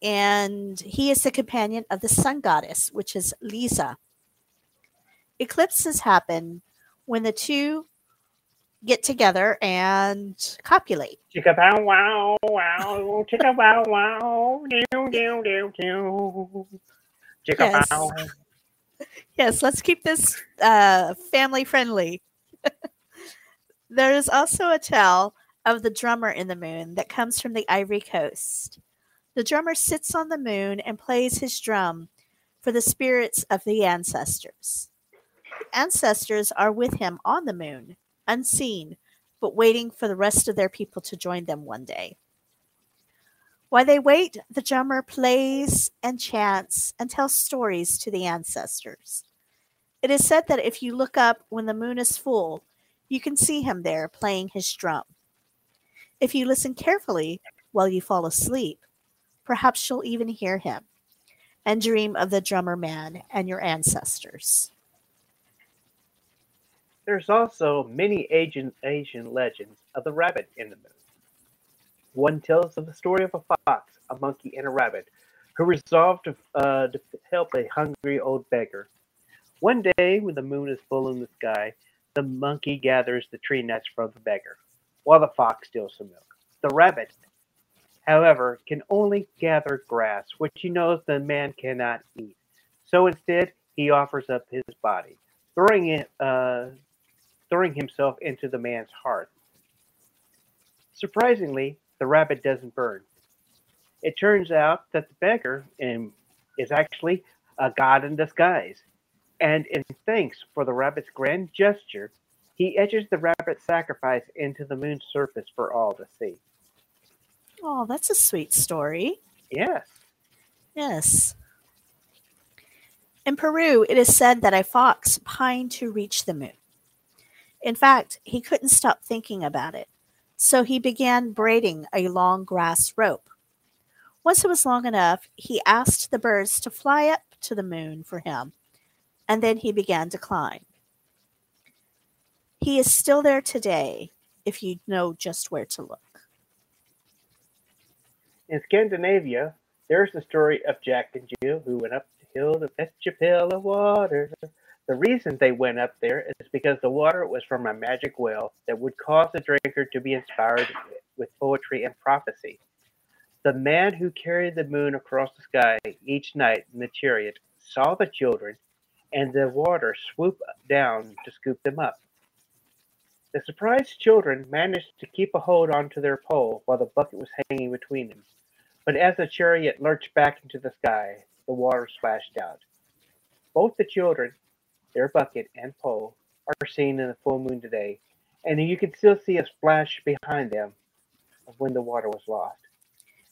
And he is the companion of the sun goddess, which is Lisa. Eclipses happen when the two get together and copulate. Chicka bow wow wow, chicka bow wow, do do do do. Chicka yes. bow. Yes, let's keep this uh, family friendly. There is also a tale of the drummer in the moon that comes from the Ivory Coast. The drummer sits on the moon and plays his drum for the spirits of the ancestors. The ancestors are with him on the moon, unseen, but waiting for the rest of their people to join them one day. While they wait, the drummer plays and chants and tells stories to the ancestors. It is said that if you look up when the moon is full, you can see him there playing his drum. If you listen carefully while you fall asleep, perhaps you'll even hear him and dream of the drummer man and your ancestors. There's also many Asian, Asian legends of the rabbit in the moon. One tells of the story of a fox, a monkey, and a rabbit who resolved to, uh, to help a hungry old beggar. One day, when the moon is full in the sky, the monkey gathers the tree nuts from the beggar, while the fox steals some milk. The rabbit, however, can only gather grass, which he knows the man cannot eat. So instead, he offers up his body, throwing it, uh, throwing himself into the man's heart. Surprisingly, the rabbit doesn't burn. It turns out that the beggar is actually a god in disguise, and in thanks for the rabbit's grand gesture, he etches the rabbit's sacrifice into the moon's surface for all to see. Oh, that's a sweet story. Yes. Yes. In Peru, it is said that a fox pined to reach the moon. In fact, he couldn't stop thinking about it, so he began braiding a long grass rope. Once it was long enough, he asked the birds to fly up to the moon for him, and then he began to climb. He is still there today, if you know just where to look. In Scandinavia, there's the story of Jack and Jill who went up the hill to fetch a pail of water. The reason they went up there is because the water was from a magic well that would cause the drinker to be inspired with poetry and prophecy. The man who carried the moon across the sky each night in the chariot saw the children and the water swoop down to scoop them up. The surprised children managed to keep a hold onto their pole while the bucket was hanging between them. But as the chariot lurched back into the sky, the water splashed out. Both the children, their bucket, and pole are seen in the full moon today, and you can still see a splash behind them of when the water was lost.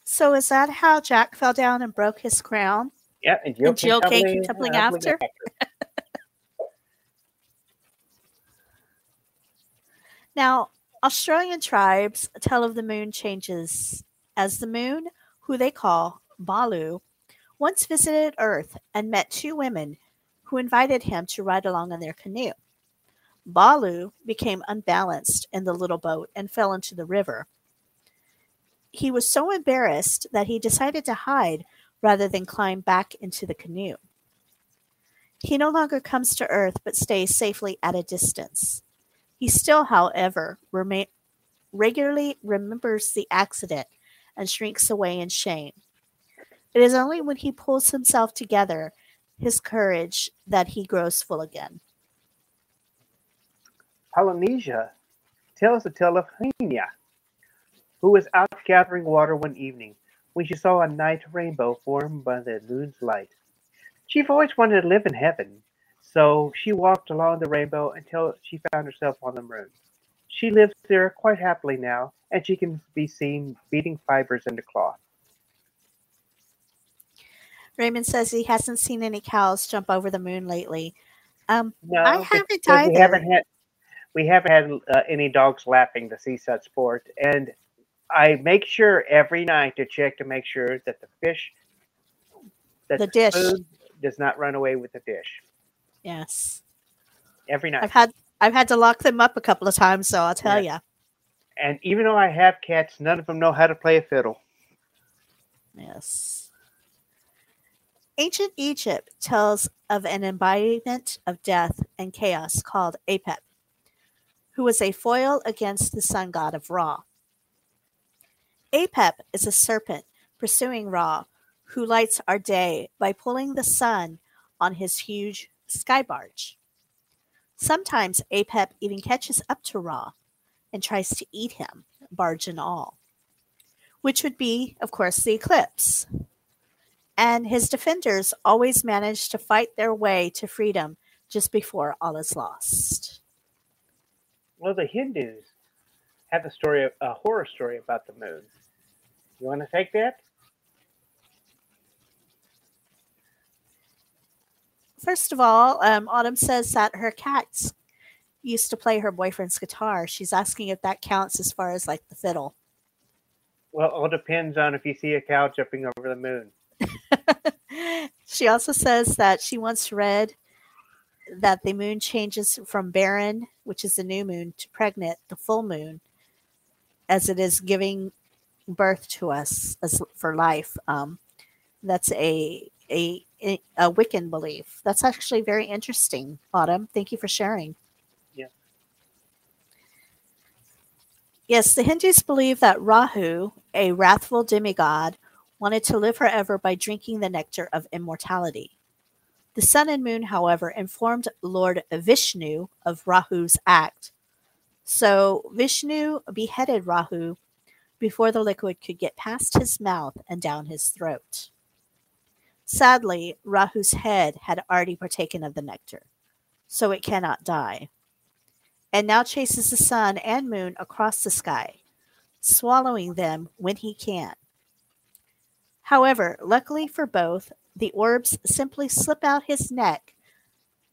So is that how Jack fell down and broke his crown? Yeah, and Jill, and Jill came, tumbling, came tumbling after. after. Now, Australian tribes tell of the moon changes as the moon, who they call Balu, once visited Earth and met two women who invited him to ride along in their canoe. Balu became unbalanced in the little boat and fell into the river. He was so embarrassed that he decided to hide rather than climb back into the canoe. He no longer comes to Earth but stays safely at a distance. He still, however, rem- regularly remembers the accident and shrinks away in shame. It is only when he pulls himself together his courage that he grows full again. Polynesia tells the tale of Hania, who was out gathering water one evening when she saw a night rainbow formed by the moon's light. She've always wanted to live in heaven, so she walked along the rainbow until she found herself on the moon. She lives there quite happily now, and she can be seen beating fibers into cloth. Raymond says he hasn't seen any cows jump over the moon lately. Um, no, I haven't either. We haven't had, we haven't had uh, any dogs laughing to see such sport. And I make sure every night to check to make sure that the fish, that the dish food does not run away with the dish. Yes. Every night. I've had I've had to lock them up a couple of times, so I'll tell yeah. you. And even though I have cats, none of them know how to play a fiddle. Yes. Ancient Egypt tells of an embodiment of death and chaos called Apep, who was a foil against the sun god of Ra. Apep is a serpent pursuing Ra, who lights our day by pulling the sun on his huge sky barge. Sometimes Apep even catches up to Ra and tries to eat him, barge and all, which would be, of course, the eclipse. And his defenders always manage to fight their way to freedom just before all is lost. Well, the Hindus have a story, of, a horror story about the moon. You want to take that? First of all, um, Autumn says that her cats used to play her boyfriend's guitar. She's asking if that counts as far as like the fiddle. Well, it all depends on if you see a cow jumping over the moon. She also says that she once read that the moon changes from barren, which is the new moon, to pregnant, the full moon, as it is giving birth to us as for life. Um, that's a, a a Wiccan belief. That's actually very interesting, Autumn. Thank you for sharing. Yeah. Yes, the Hindus believe that Rahu, a wrathful demigod, wanted to live forever by drinking the nectar of immortality. The sun and moon, however, informed Lord Vishnu of Rahu's act. So Vishnu beheaded Rahu before the liquid could get past his mouth and down his throat. Sadly, Rahu's head had already partaken of the nectar, so it cannot die, and now chases the sun and moon across the sky, swallowing them when he can. However, luckily for both, the orbs simply slip out his neck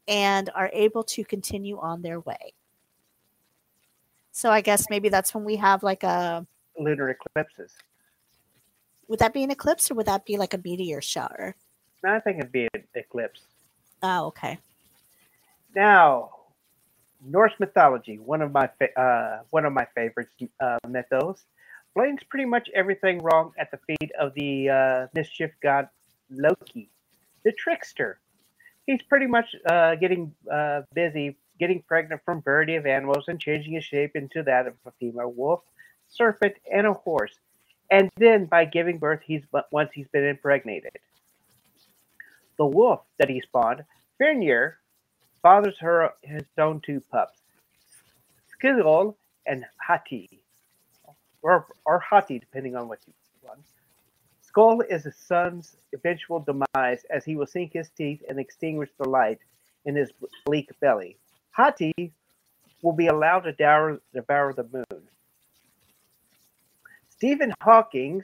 and are able to continue on their way. So I guess maybe that's when we have like a... lunar eclipses. Would that be an eclipse or would that be like a meteor shower? No, I think it'd be an eclipse. Oh, okay. Now, Norse mythology, one of my fa- uh, one of my favorite uh, mythos, blames pretty much everything wrong at the feet of the uh, mischief god Loki, the trickster. He's pretty much uh, getting uh, busy getting pregnant from variety of animals and changing his shape into that of a female wolf, serpent, and a horse. And then by giving birth, he's once he's been impregnated. The wolf that he spawned, Fenrir, fathers her his own two pups, Skidol and Hati, or or Hati, depending on what you want. Goal is the sun's eventual demise, as he will sink his teeth and extinguish the light in his bleak belly. Hati will be allowed to devour, devour the moon. Stephen Hawking,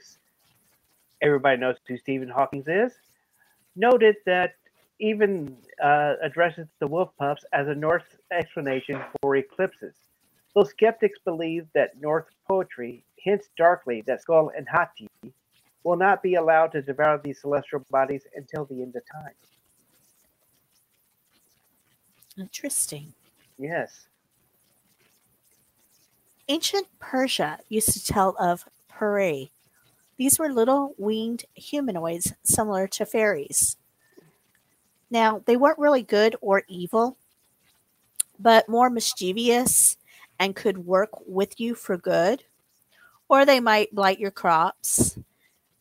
everybody knows who Stephen Hawking is, noted that even uh, addresses the wolf pups as a Norse explanation for eclipses. Though skeptics believe that Norse poetry hints darkly that Skoll and Hati will not be allowed to devour these celestial bodies until the end of time. Interesting. Yes. Ancient Persia used to tell of peri. These were little winged humanoids similar to fairies. Now, they weren't really good or evil, but more mischievous and could work with you for good, or they might blight your crops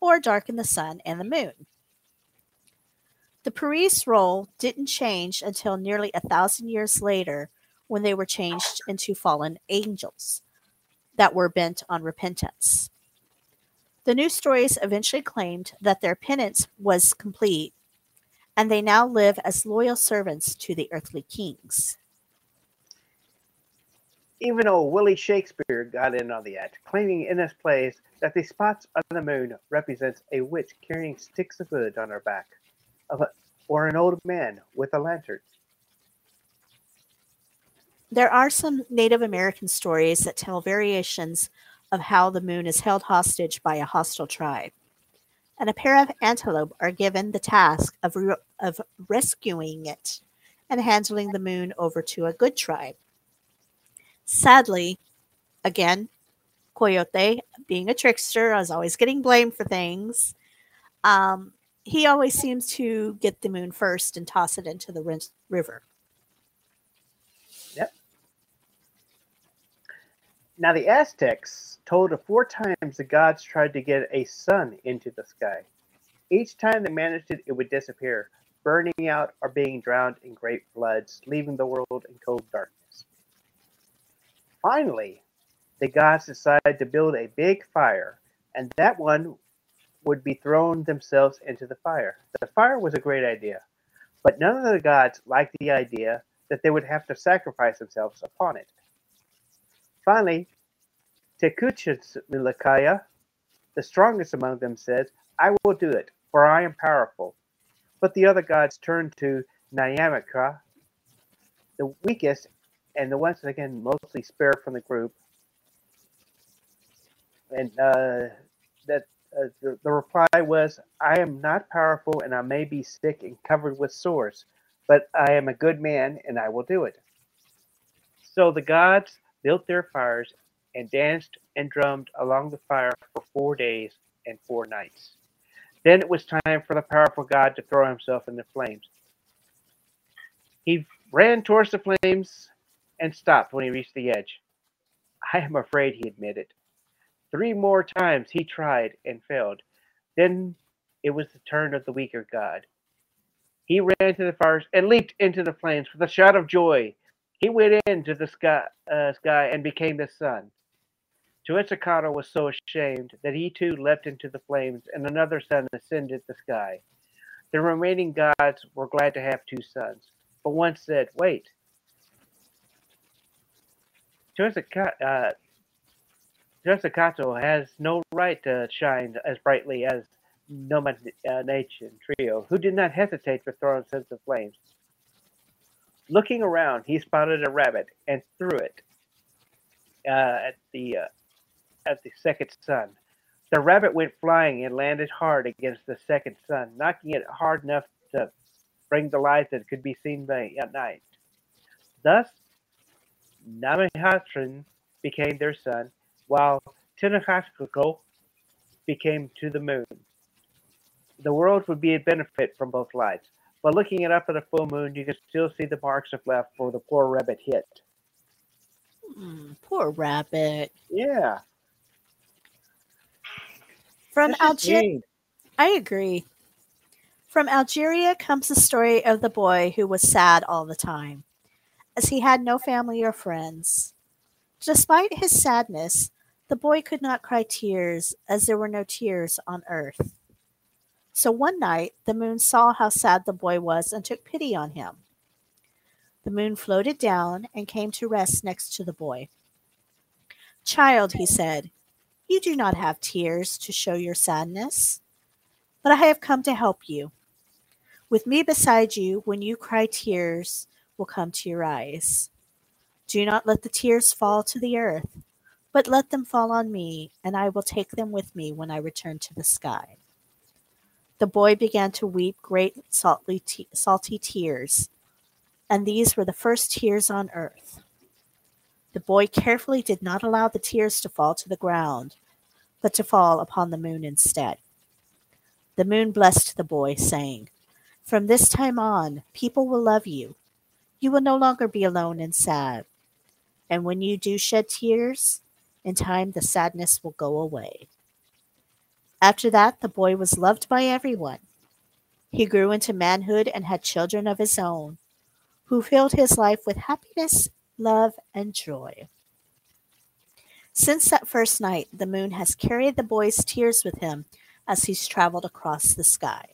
or darken the sun and the moon. The Peri's role didn't change until nearly a thousand years later when they were changed into fallen angels that were bent on repentance. The new stories eventually claimed that their penance was complete, and they now live as loyal servants to the earthly kings. Even old Willie Shakespeare got in on the act, claiming in his plays that the spots on the moon represents a witch carrying sticks of wood on her back, or an old man with a lantern. There are some Native American stories that tell variations of how the moon is held hostage by a hostile tribe. And a pair of antelope are given the task of, re of rescuing it and handling the moon over to a good tribe. Sadly, again, Coyote, being a trickster, is always getting blamed for things. Um, he always seems to get the moon first and toss it into the river. Yep. Now, the Aztecs told of four times the gods tried to get a sun into the sky. Each time they managed it, it would disappear, burning out or being drowned in great floods, leaving the world in cold darkness. Finally, the gods decided to build a big fire, and that one would be thrown themselves into the fire. The fire was a great idea, but none of the gods liked the idea that they would have to sacrifice themselves upon it. Finally, Tekuchimilakaya, the strongest among them, said, "I will do it, for I am powerful." But the other gods turned to Nyamaka, the weakest, and the ones, again, mostly spared from the group. And uh, that uh, the, the reply was, "I am not powerful, and I may be sick and covered with sores, but I am a good man, and I will do it." So the gods built their fires and danced and drummed along the fire for four days and four nights. Then it was time for the powerful god to throw himself in the flames. He ran towards the flames and stopped when he reached the edge. "I am afraid," he admitted. Three more times he tried and failed. Then it was the turn of the weaker god. He ran to the fires and leaped into the flames with a shout of joy. He went into the sky, uh, sky and became the sun. Tuensakata was so ashamed that he too leapt into the flames, and another sun ascended the sky. The remaining gods were glad to have two suns, but one said, "Wait." Tuensakata, uh, Tuensakato has no right to shine as brightly as Nomad uh, Nation Trio, who did not hesitate to throw themselves into flames. Looking around, he spotted a rabbit and threw it uh, at the uh, at the second sun. The rabbit went flying and landed hard against the second sun, knocking it hard enough to bring the light that could be seen by at night. Thus, Namihatran became their sun, while Tenochtitlan became to the moon. The world would be a benefit from both lights, but looking it up at a full moon, you can still see the marks of left for the poor rabbit hit. Mm, poor rabbit. Yeah. From Algeria, I agree. From Algeria comes the story of the boy who was sad all the time, as he had no family or friends. Despite his sadness, the boy could not cry tears, as there were no tears on earth. So one night, the moon saw how sad the boy was and took pity on him. The moon floated down and came to rest next to the boy. "Child," he said, "you do not have tears to show your sadness, but I have come to help you. With me beside you, when you cry, tears will come to your eyes. Do not let the tears fall to the earth, but let them fall on me, and I will take them with me when I return to the sky." The boy began to weep great salty, te salty tears, and these were the first tears on earth. The boy carefully did not allow the tears to fall to the ground, but to fall upon the moon instead. The moon blessed the boy, saying, "From this time on, people will love you. You will no longer be alone and sad. And when you do shed tears, in time the sadness will go away." After that, the boy was loved by everyone. He grew into manhood and had children of his own, who filled his life with happiness, love, and joy. Since that first night, the moon has carried the boy's tears with him as he's traveled across the sky.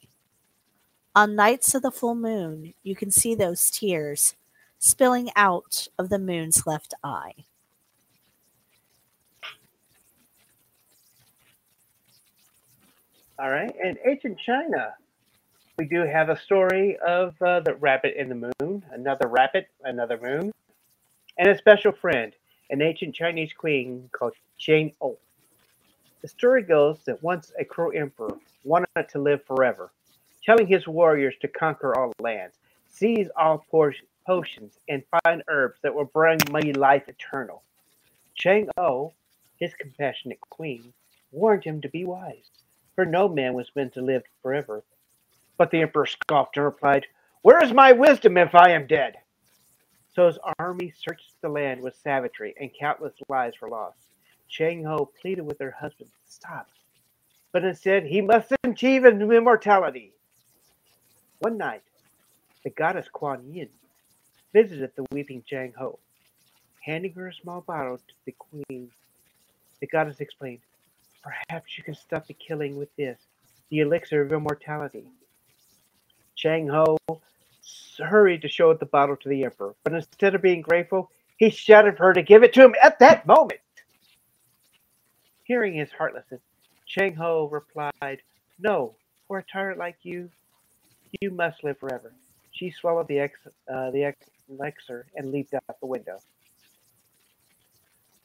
On nights of the full moon, you can see those tears spilling out of the moon's left eye. All right, and ancient China, we do have a story of uh, the rabbit and the moon, another rabbit, another moon, and a special friend, an ancient Chinese queen called Chang'e. The story goes that once a cruel emperor wanted to live forever, telling his warriors to conquer all lands, seize all potions, and find herbs that will bring me life eternal. Chang'e, his compassionate queen, warned him to be wise, for no man was meant to live forever. But the emperor scoffed and replied, "Where is my wisdom if I am dead?" So his army searched the land with savagery, and countless lives were lost. Chang'e pleaded with her husband to stop, but instead he must achieve immortality. One night, the goddess Kuan Yin visited the weeping Chang'e. Handing her a small bottle to the queen, the goddess explained, "Perhaps you can stop the killing with this, the elixir of immortality." Chang'e hurried to show the bottle to the emperor, but instead of being grateful, he shouted for her to give it to him at that moment. Hearing his heartlessness, Chang'e replied, "No, for a tyrant like you, you must live forever." She swallowed the, ex, uh, the ex elixir and leaped out the window.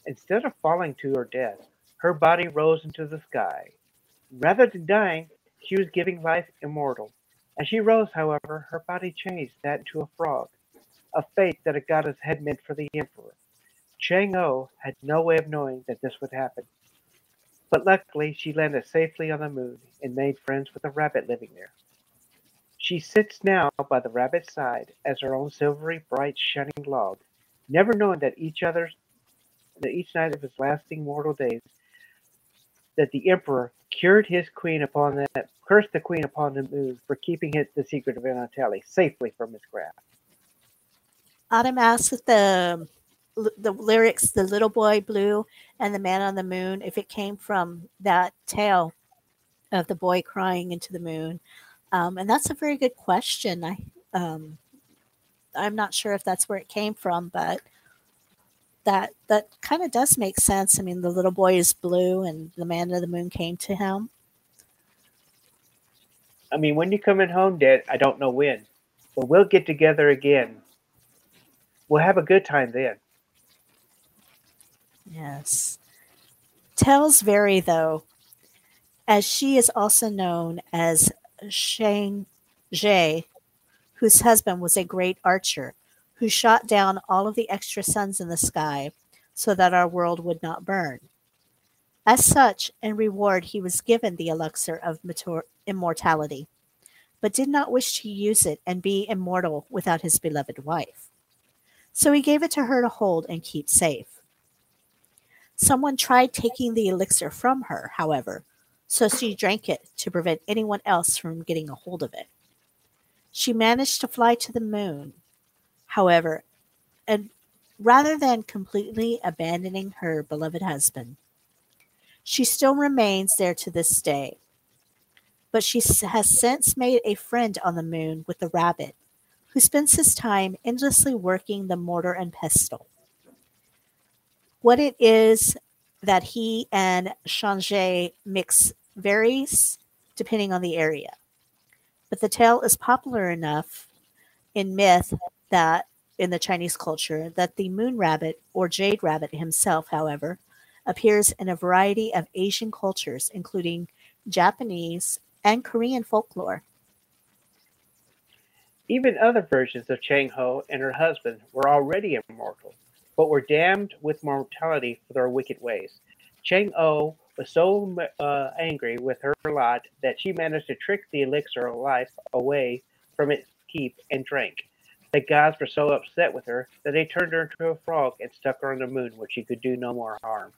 Instead of falling to her death, her body rose into the sky. Rather than dying, she was giving life immortal. As she rose, however, her body changed that into a frog, a fate that a goddess had meant for the emperor. Chang'e had no way of knowing that this would happen. But luckily, she landed safely on the moon and made friends with a rabbit living there. She sits now by the rabbit's side as her own silvery, bright, shining log, never knowing that each other's, that each night of his lasting mortal days, that the emperor cured his queen upon that, cursed the queen upon the moon for keeping it the secret of immortality safely from his grasp. Autumn asks the. the lyrics, "The Little Boy Blue" and "The Man on the Moon," if it came from that tale of the boy crying into the moon. Um, and that's a very good question. I, um, I'm not sure if that's where it came from, but that, that kind of does make sense. I mean, the little boy is blue and the man of the moon came to him. I mean, when you come in home, Dad, I don't know when, but we'll get together again. We'll have a good time then. Yes. Tales vary, though, as she is also known as Chang'e, whose husband was a great archer who shot down all of the extra suns in the sky so that our world would not burn. As such, in reward, he was given the elixir of immortality, but did not wish to use it and be immortal without his beloved wife. So he gave it to her to hold and keep safe. Someone tried taking the elixir from her, however, so she drank it to prevent anyone else from getting a hold of it. She managed to fly to the moon, however, and rather than completely abandoning her beloved husband, she still remains there to this day. But she has since made a friend on the moon with the rabbit, who spends his time endlessly working the mortar and pestle. What it is that he and Chang'e mix varies depending on the area. But the tale is popular enough in myth that in the Chinese culture that the moon rabbit or jade rabbit himself, however, appears in a variety of Asian cultures, including Japanese and Korean folklore. Even other versions of Chang'e and her husband were already immortal, but were damned with mortality for their wicked ways. Chang'e was so uh, angry with her lot that she managed to trick the elixir of life away from its keep and drank. The gods were so upset with her that they turned her into a frog and stuck her on the moon where she could do no more harm.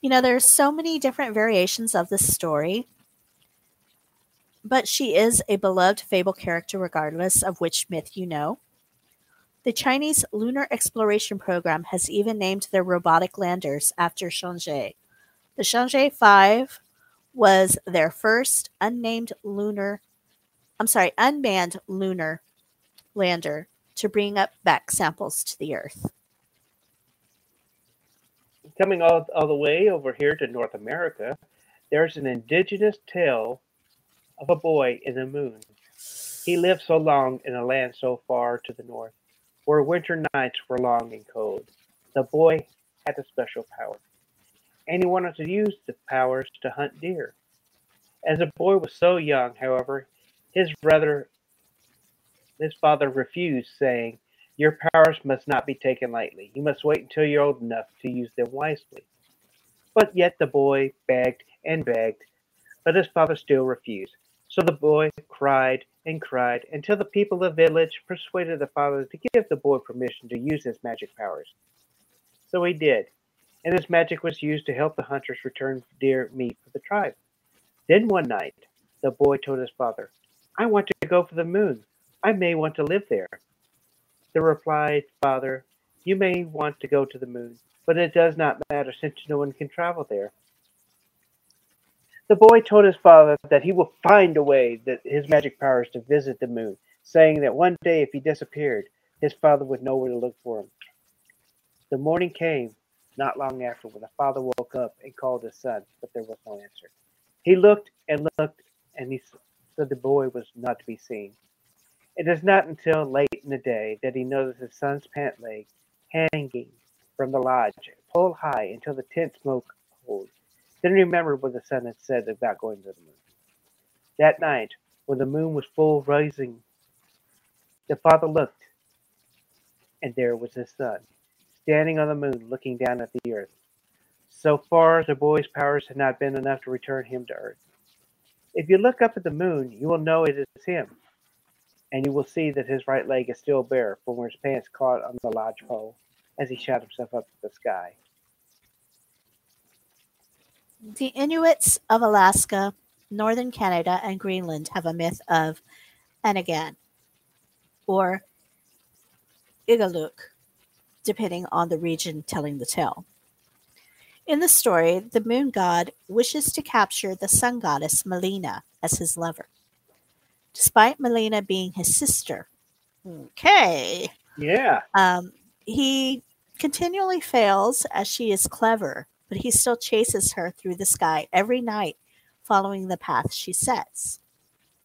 You know, there's so many different variations of this story, but she is a beloved fable character regardless of which myth you know. The Chinese Lunar Exploration Program has even named their robotic landers after Chang'e. The Chang'e five was their first unnamed lunar, I'm sorry, unmanned lunar lander to bring up back samples to the Earth. Coming all, all the way over here to North America, there's an indigenous tale of a boy in the moon. He lived so long in a land so far to the north, where winter nights were long and cold. The boy had a special power. and he wanted to use the powers to hunt deer. As the boy was so young, however, his brother, his father refused, saying, "Your powers must not be taken lightly. You must wait until you're old enough to use them wisely." But yet the boy begged and begged, but his father still refused. So the boy cried and cried until the people of the village persuaded the father to give the boy permission to use his magic powers. So he did, and his magic was used to help the hunters return deer meat for the tribe. Then one night, the boy told his father, "I want to go for the moon. I may want to live there." The replied father, "You may want to go to the moon, but it does not matter since no one can travel there." The boy told his father that he will find a way that his magic powers to visit the moon, saying that one day if he disappeared, his father would know where to look for him. The morning came not long after when the father woke up and called his son, but there was no answer. He looked and looked, and he said the boy was not to be seen. It is not until late in the day that he noticed his son's pant leg hanging from the lodge, pulled high until the tent smoke cold. Then he remembered what the son had said about going to the moon. That night, when the moon was full rising, the father looked, and there was his son, standing on the moon, looking down at the earth. So far, the boy's powers had not been enough to return him to earth. If you look up at the moon, you will know it is him, and you will see that his right leg is still bare from where his pants caught on the lodgepole as he shot himself up to the sky. The Inuits of Alaska, northern Canada, and Greenland have a myth of Anagan, or Igaluk, depending on the region telling the tale. In the story, the moon god wishes to capture the sun goddess Melina as his lover, despite Melina being his sister. Okay. Yeah. Um, he continually fails as she is clever, but he still chases her through the sky every night, following the path she sets.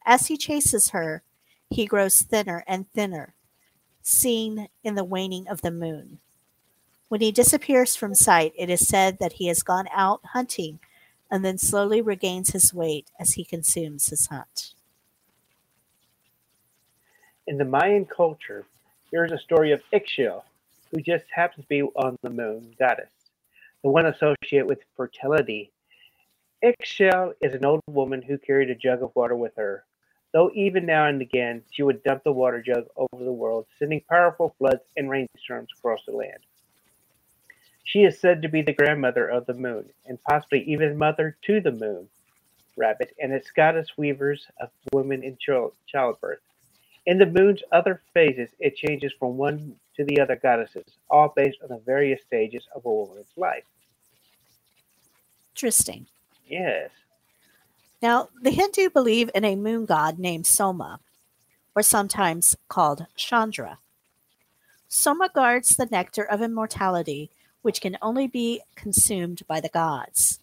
As he chases her, he grows thinner and thinner, seen in the waning of the moon. When he disappears from sight, it is said that he has gone out hunting and then slowly regains his weight as he consumes his hunt. In the Mayan culture, there is a story of Ixchel, who just happens to be on the moon goddess, the one associated with fertility. Ixchel is an old woman who carried a jug of water with her, though even now and again she would dump the water jug over the world, sending powerful floods and rainstorms across the land. She is said to be the grandmother of the moon, and possibly even mother to the moon rabbit and its goddess weavers of women in childbirth. In the moon's other phases, it changes from one to the other goddesses, all based on the various stages of a woman's life. Interesting. Yes. Now, the Hindu believe in a moon god named Soma, or sometimes called Chandra. Soma guards the nectar of immortality, which can only be consumed by the gods.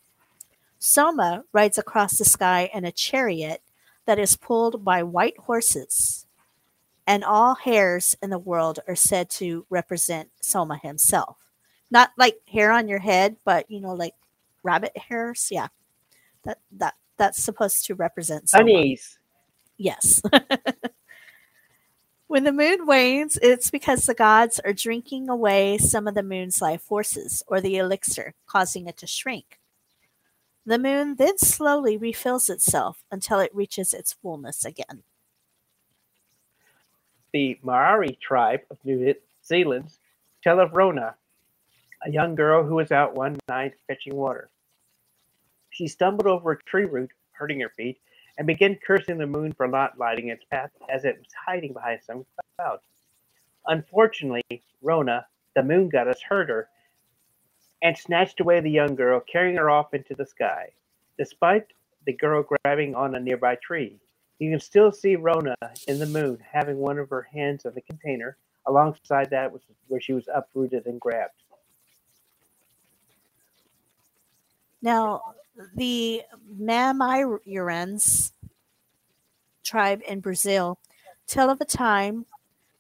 Soma rides across the sky in a chariot that is pulled by white horses, and all hairs in the world are said to represent Soma himself. Not like hair on your head, but, you know, like rabbit hairs. Yeah, that that that's supposed to represent Soma. Honeys. Yes. When the moon wanes, it's because the gods are drinking away some of the moon's life forces, or the elixir, causing it to shrink. The moon then slowly refills itself until it reaches its fullness again. The Maori tribe of New Zealand tell of Rona, a young girl who was out one night fetching water. She stumbled over a tree root, hurting her feet, and began cursing the moon for not lighting its path as it was hiding behind some cloud. Unfortunately, Rona, the moon goddess, heard her and snatched away the young girl, carrying her off into the sky, despite the girl grabbing on a nearby tree. You can still see Rona in the moon, having one of her hands on the container, alongside that where she was uprooted and grabbed. Now, the Mamirans tribe in Brazil tell of a time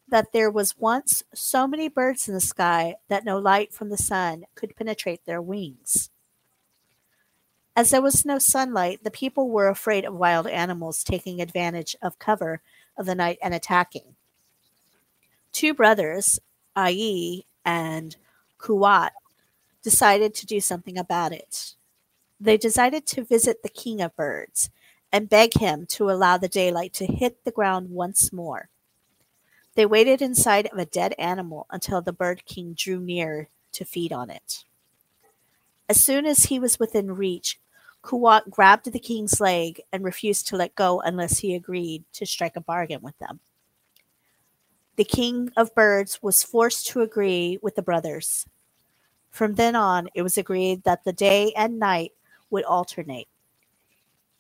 that there was once so many birds in the sky that no light from the sun could penetrate their wings. As there was no sunlight, the people were afraid of wild animals taking advantage of cover of the night and attacking. Two brothers, Ai and Kuat, decided to do something about it. They decided to visit the king of birds and beg him to allow the daylight to hit the ground once more. They waited inside of a dead animal until the bird king drew near to feed on it. As soon as he was within reach, Kuat grabbed the king's leg and refused to let go unless he agreed to strike a bargain with them. The king of birds was forced to agree with the brothers. From then on, it was agreed that the day and night would alternate.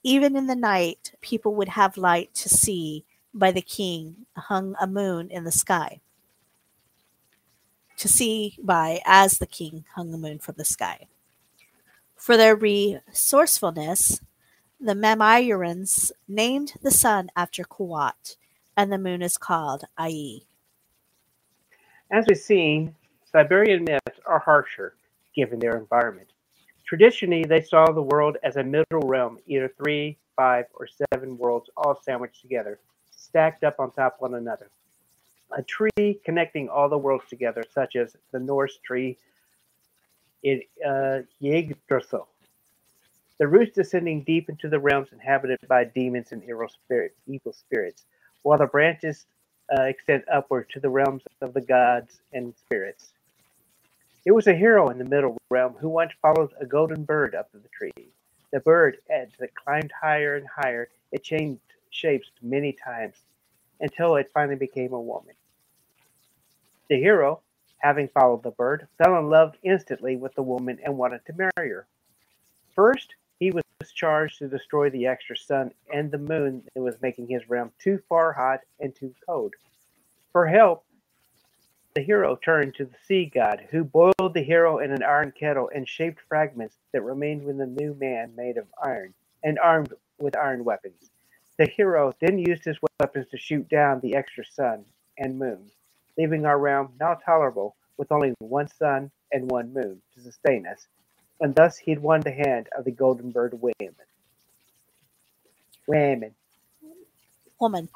Even in the night, people would have light to see by the king hung a moon in the sky. To see by as the king hung the moon from the sky. For their resourcefulness, the Mamayurans named the sun after Kuat, and the moon is called Ai. As we've seen, Siberian myths are harsher, given their environment. Traditionally, they saw the world as a middle realm, either three, five, or seven worlds all sandwiched together, stacked up on top of one another. A tree connecting all the worlds together, such as the Norse tree in uh, Yggdrasil. The roots descending deep into the realms inhabited by demons and evil spirits, evil spirits while the branches uh, extend upward to the realms of the gods and spirits. It was a hero in the middle realm who once followed a golden bird up the tree. The bird, as it climbed higher and higher, it changed shapes many times until it finally became a woman. The hero, having followed the bird, fell in love instantly with the woman and wanted to marry her. First, he was charged to destroy the extra sun and the moon that was making his realm too far hot and too cold. For help, the hero turned to the sea god, who boiled the hero in an iron kettle and shaped fragments that remained with the new man made of iron and armed with iron weapons. The hero then used his weapons to shoot down the extra sun and moon, leaving our realm now tolerable with only one sun and one moon to sustain us, and thus he'd won the hand of the golden bird women. Women. Woman.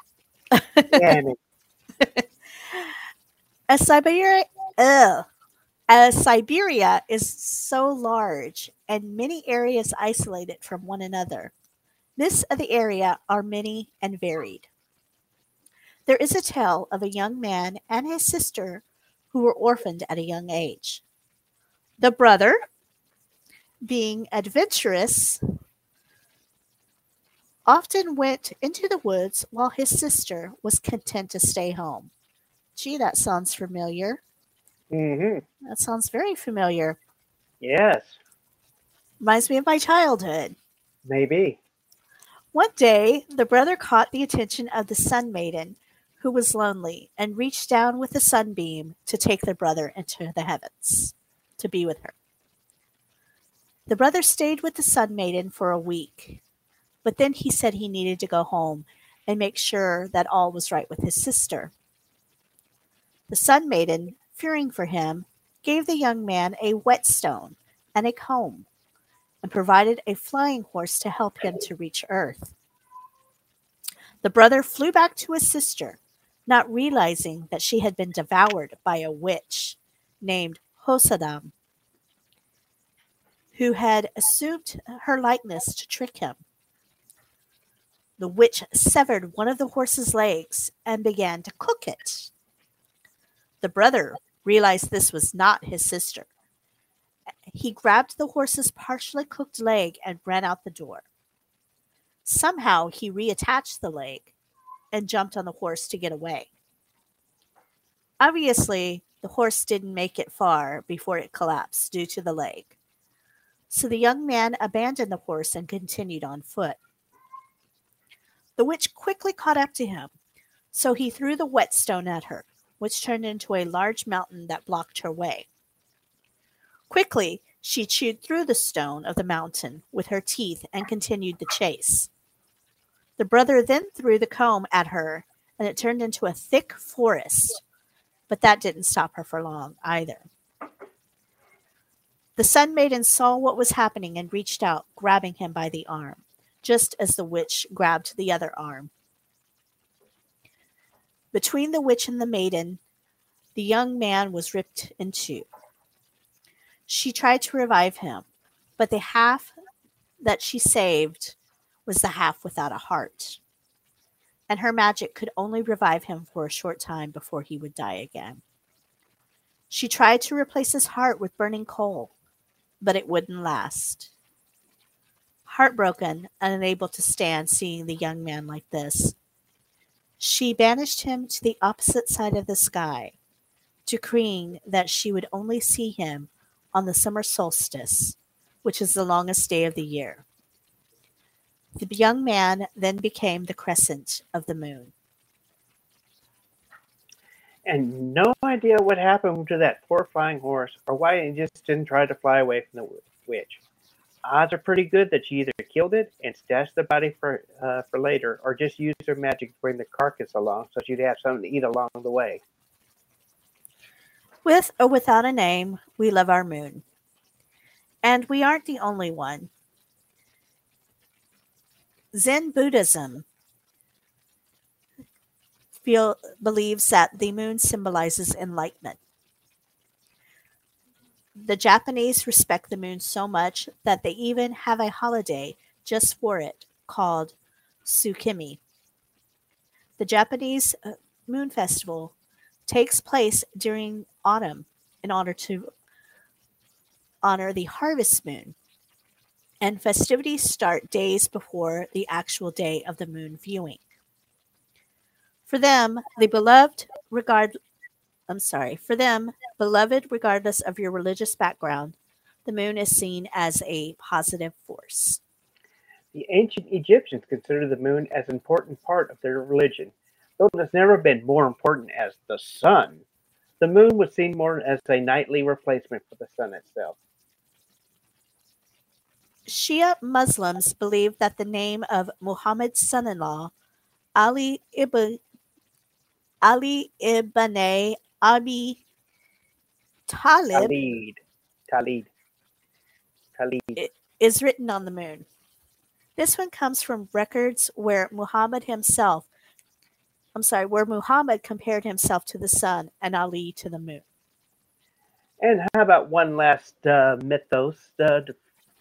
Woman. As Siberia, ugh, as Siberia is so large and many areas isolated from one another, myths of the area are many and varied. There is a tale of a young man and his sister who were orphaned at a young age. The brother, being adventurous, often went into the woods while his sister was content to stay home. Gee, that sounds familiar. Mm-hmm. That sounds very familiar. Yes. Reminds me of my childhood. Maybe. One day, the brother caught the attention of the sun maiden, who was lonely, and reached down with a sunbeam to take the brother into the heavens to be with her. The brother stayed with the sun maiden for a week, but then he said he needed to go home and make sure that all was right with his sister. The sun maiden, fearing for him, gave the young man a whetstone and a comb and provided a flying horse to help him to reach Earth. The brother flew back to his sister, not realizing that she had been devoured by a witch named Hosadam, who had assumed her likeness to trick him. The witch severed one of the horse's legs and began to cook it. The brother realized this was not his sister. He grabbed the horse's partially cooked leg and ran out the door. Somehow, he reattached the leg and jumped on the horse to get away. Obviously, the horse didn't make it far before it collapsed due to the leg. So the young man abandoned the horse and continued on foot. The witch quickly caught up to him, so he threw the whetstone at her, which turned into a large mountain that blocked her way. Quickly, she chewed through the stone of the mountain with her teeth and continued the chase. The brother then threw the comb at her, and it turned into a thick forest, but that didn't stop her for long either. The Sun Maiden saw what was happening and reached out, grabbing him by the arm, just as the witch grabbed the other arm. Between the witch and the maiden, the young man was ripped in two. She tried to revive him, but the half that she saved was the half without a heart, and her magic could only revive him for a short time before he would die again. She tried to replace his heart with burning coal, but it wouldn't last. Heartbroken and unable to stand seeing the young man like this, she banished him to the opposite side of the sky, decreeing that she would only see him on the summer solstice, which is the longest day of the year. The young man then became the crescent of the moon. And no idea what happened to that poor flying horse, or why it just didn't try to fly away from the witch. Odds are pretty good that she either killed it and stashed the body for uh, for later, or just used her magic to bring the carcass along so she'd have something to eat along the way. With or without a name, we love our moon. And we aren't the only one. Zen Buddhism feel, believes that the moon symbolizes enlightenment. The Japanese respect the moon so much that they even have a holiday just for it called Tsukimi. The Japanese moon festival takes place during autumn in order to honor the harvest moon, and festivities start days before the actual day of the moon viewing. For them, the beloved regard I'm sorry, for them, beloved, regardless of your religious background, the moon is seen as a positive force. The ancient Egyptians considered the moon as an important part of their religion, though it has never been more important as the sun. The moon was seen more as a nightly replacement for the sun itself. Shia Muslims believe that the name of Muhammad's son-in-law, Ali ibn Ali ibn Abi Talib, Talib, Talib, Talib is written on the moon. This one comes from records where Muhammad himself, I'm sorry, where Muhammad compared himself to the sun and Ali to the moon. And how about one last uh, mythos uh, to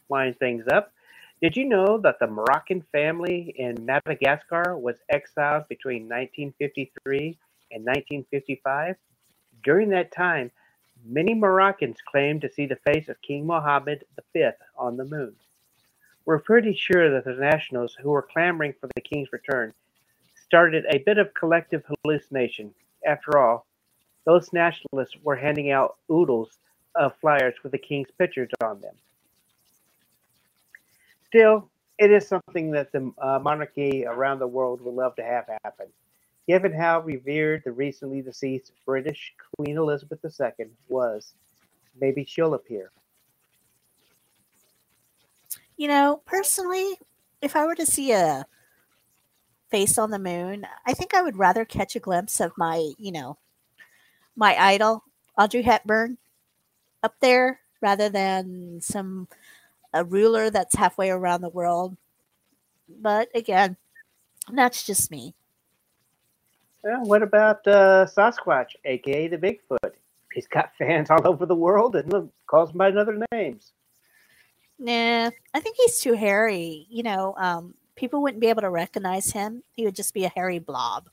line things up? Did you know that the Moroccan family in Madagascar was exiled between nineteen fifty-three and nineteen fifty-five? During that time, many Moroccans claimed to see the face of King Mohammed the Fifth on the moon. We're pretty sure that the nationals who were clamoring for the king's return started a bit of collective hallucination. After all, those nationalists were handing out oodles of flyers with the king's pictures on them. Still, it is something that the uh, monarchy around the world would love to have happen. Given how revered the recently deceased British Queen Elizabeth the Second was, maybe she'll appear. You know, personally, if I were to see a face on the moon, I think I would rather catch a glimpse of my, you know, my idol, Audrey Hepburn, up there, rather than some a ruler that's halfway around the world. But again, that's just me. Well, what about uh, Sasquatch, a k a the Bigfoot? He's got fans all over the world and calls him by other names. Nah, I think he's too hairy. You know, um, people wouldn't be able to recognize him. He would just be a hairy blob.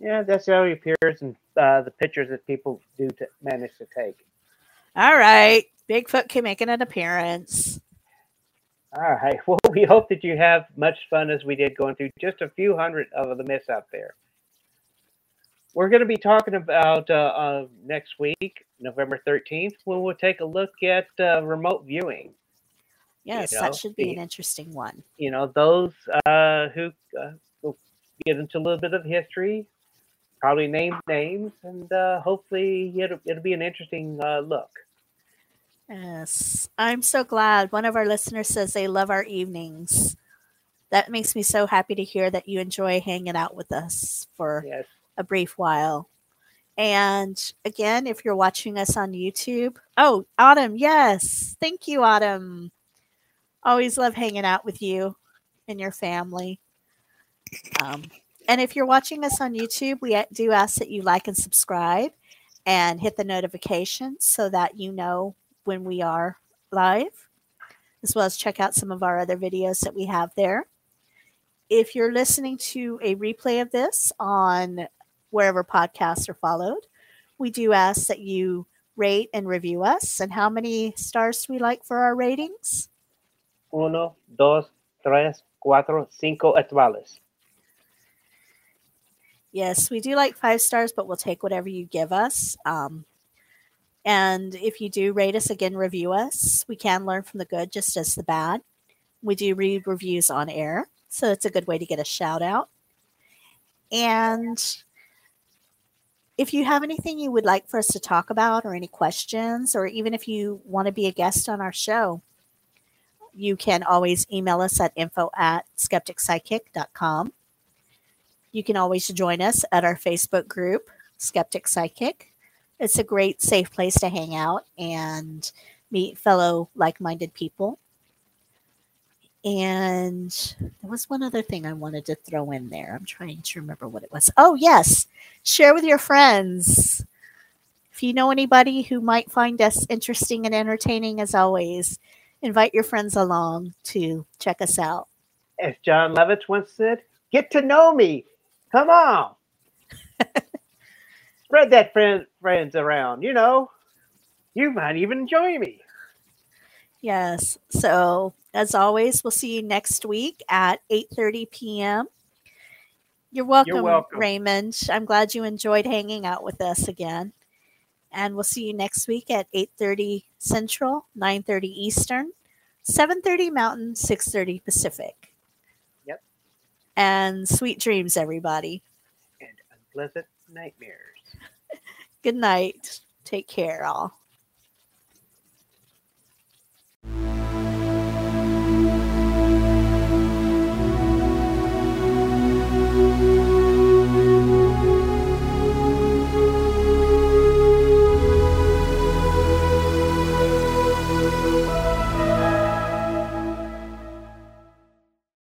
Yeah, that's how he appears in uh, the pictures that people do to manage to take. All right. Bigfoot can make an appearance. All right. Well, we hope that you have much fun as we did going through just a few hundred of the myths out there. We're going to be talking about uh, uh, next week, November thirteenth, when we'll take a look at uh, remote viewing. Yes, you know, that should be the, an interesting one. You know, those uh, who uh, will get into a little bit of history, probably name names, and uh, hopefully it'll, it'll be an interesting uh, look. Yes, I'm so glad. One of our listeners says they love our evenings. That makes me so happy to hear that you enjoy hanging out with us for yes. a brief while. And again, if you're watching us on YouTube, oh, Autumn, yes. Thank you, Autumn. Always love hanging out with you and your family. Um, and if you're watching us on YouTube, we do ask that you like and subscribe and hit the notifications so that you know when we are live, as well as check out some of our other videos that we have there. If you're listening to a replay of this on wherever podcasts are followed, we do ask that you rate and review us. And how many stars do we like for our ratings? Uno, dos, tres, cuatro, cinco estrellas. Yes, we do like five stars, but we'll take whatever you give us. Um, and if you do rate us, again, review us. We can learn from the good just as the bad. We do read reviews on air, so it's a good way to get a shout out. And if you have anything you would like for us to talk about or any questions, or even if you want to be a guest on our show, you can always email us at info at skeptic psychic dot com. You can always join us at our Facebook group, Skeptic Psychic. It's a great, safe place to hang out and meet fellow like-minded people. And there was one other thing I wanted to throw in there. I'm trying to remember what it was. Oh, yes. Share with your friends. If you know anybody who might find us interesting and entertaining, as always, invite your friends along to check us out. As John Lovitz once said, get to know me. Come on. Spread that friend, friends around. You know, you might even join me. Yes. So, as always, we'll see you next week at eight thirty p.m. You're welcome, You're welcome, Raymond. I'm glad you enjoyed hanging out with us again. And we'll see you next week at eight thirty Central, nine thirty Eastern, seven thirty Mountain, six thirty Pacific. Yep. And sweet dreams, everybody. And unpleasant nightmares. Good night. Take care, all.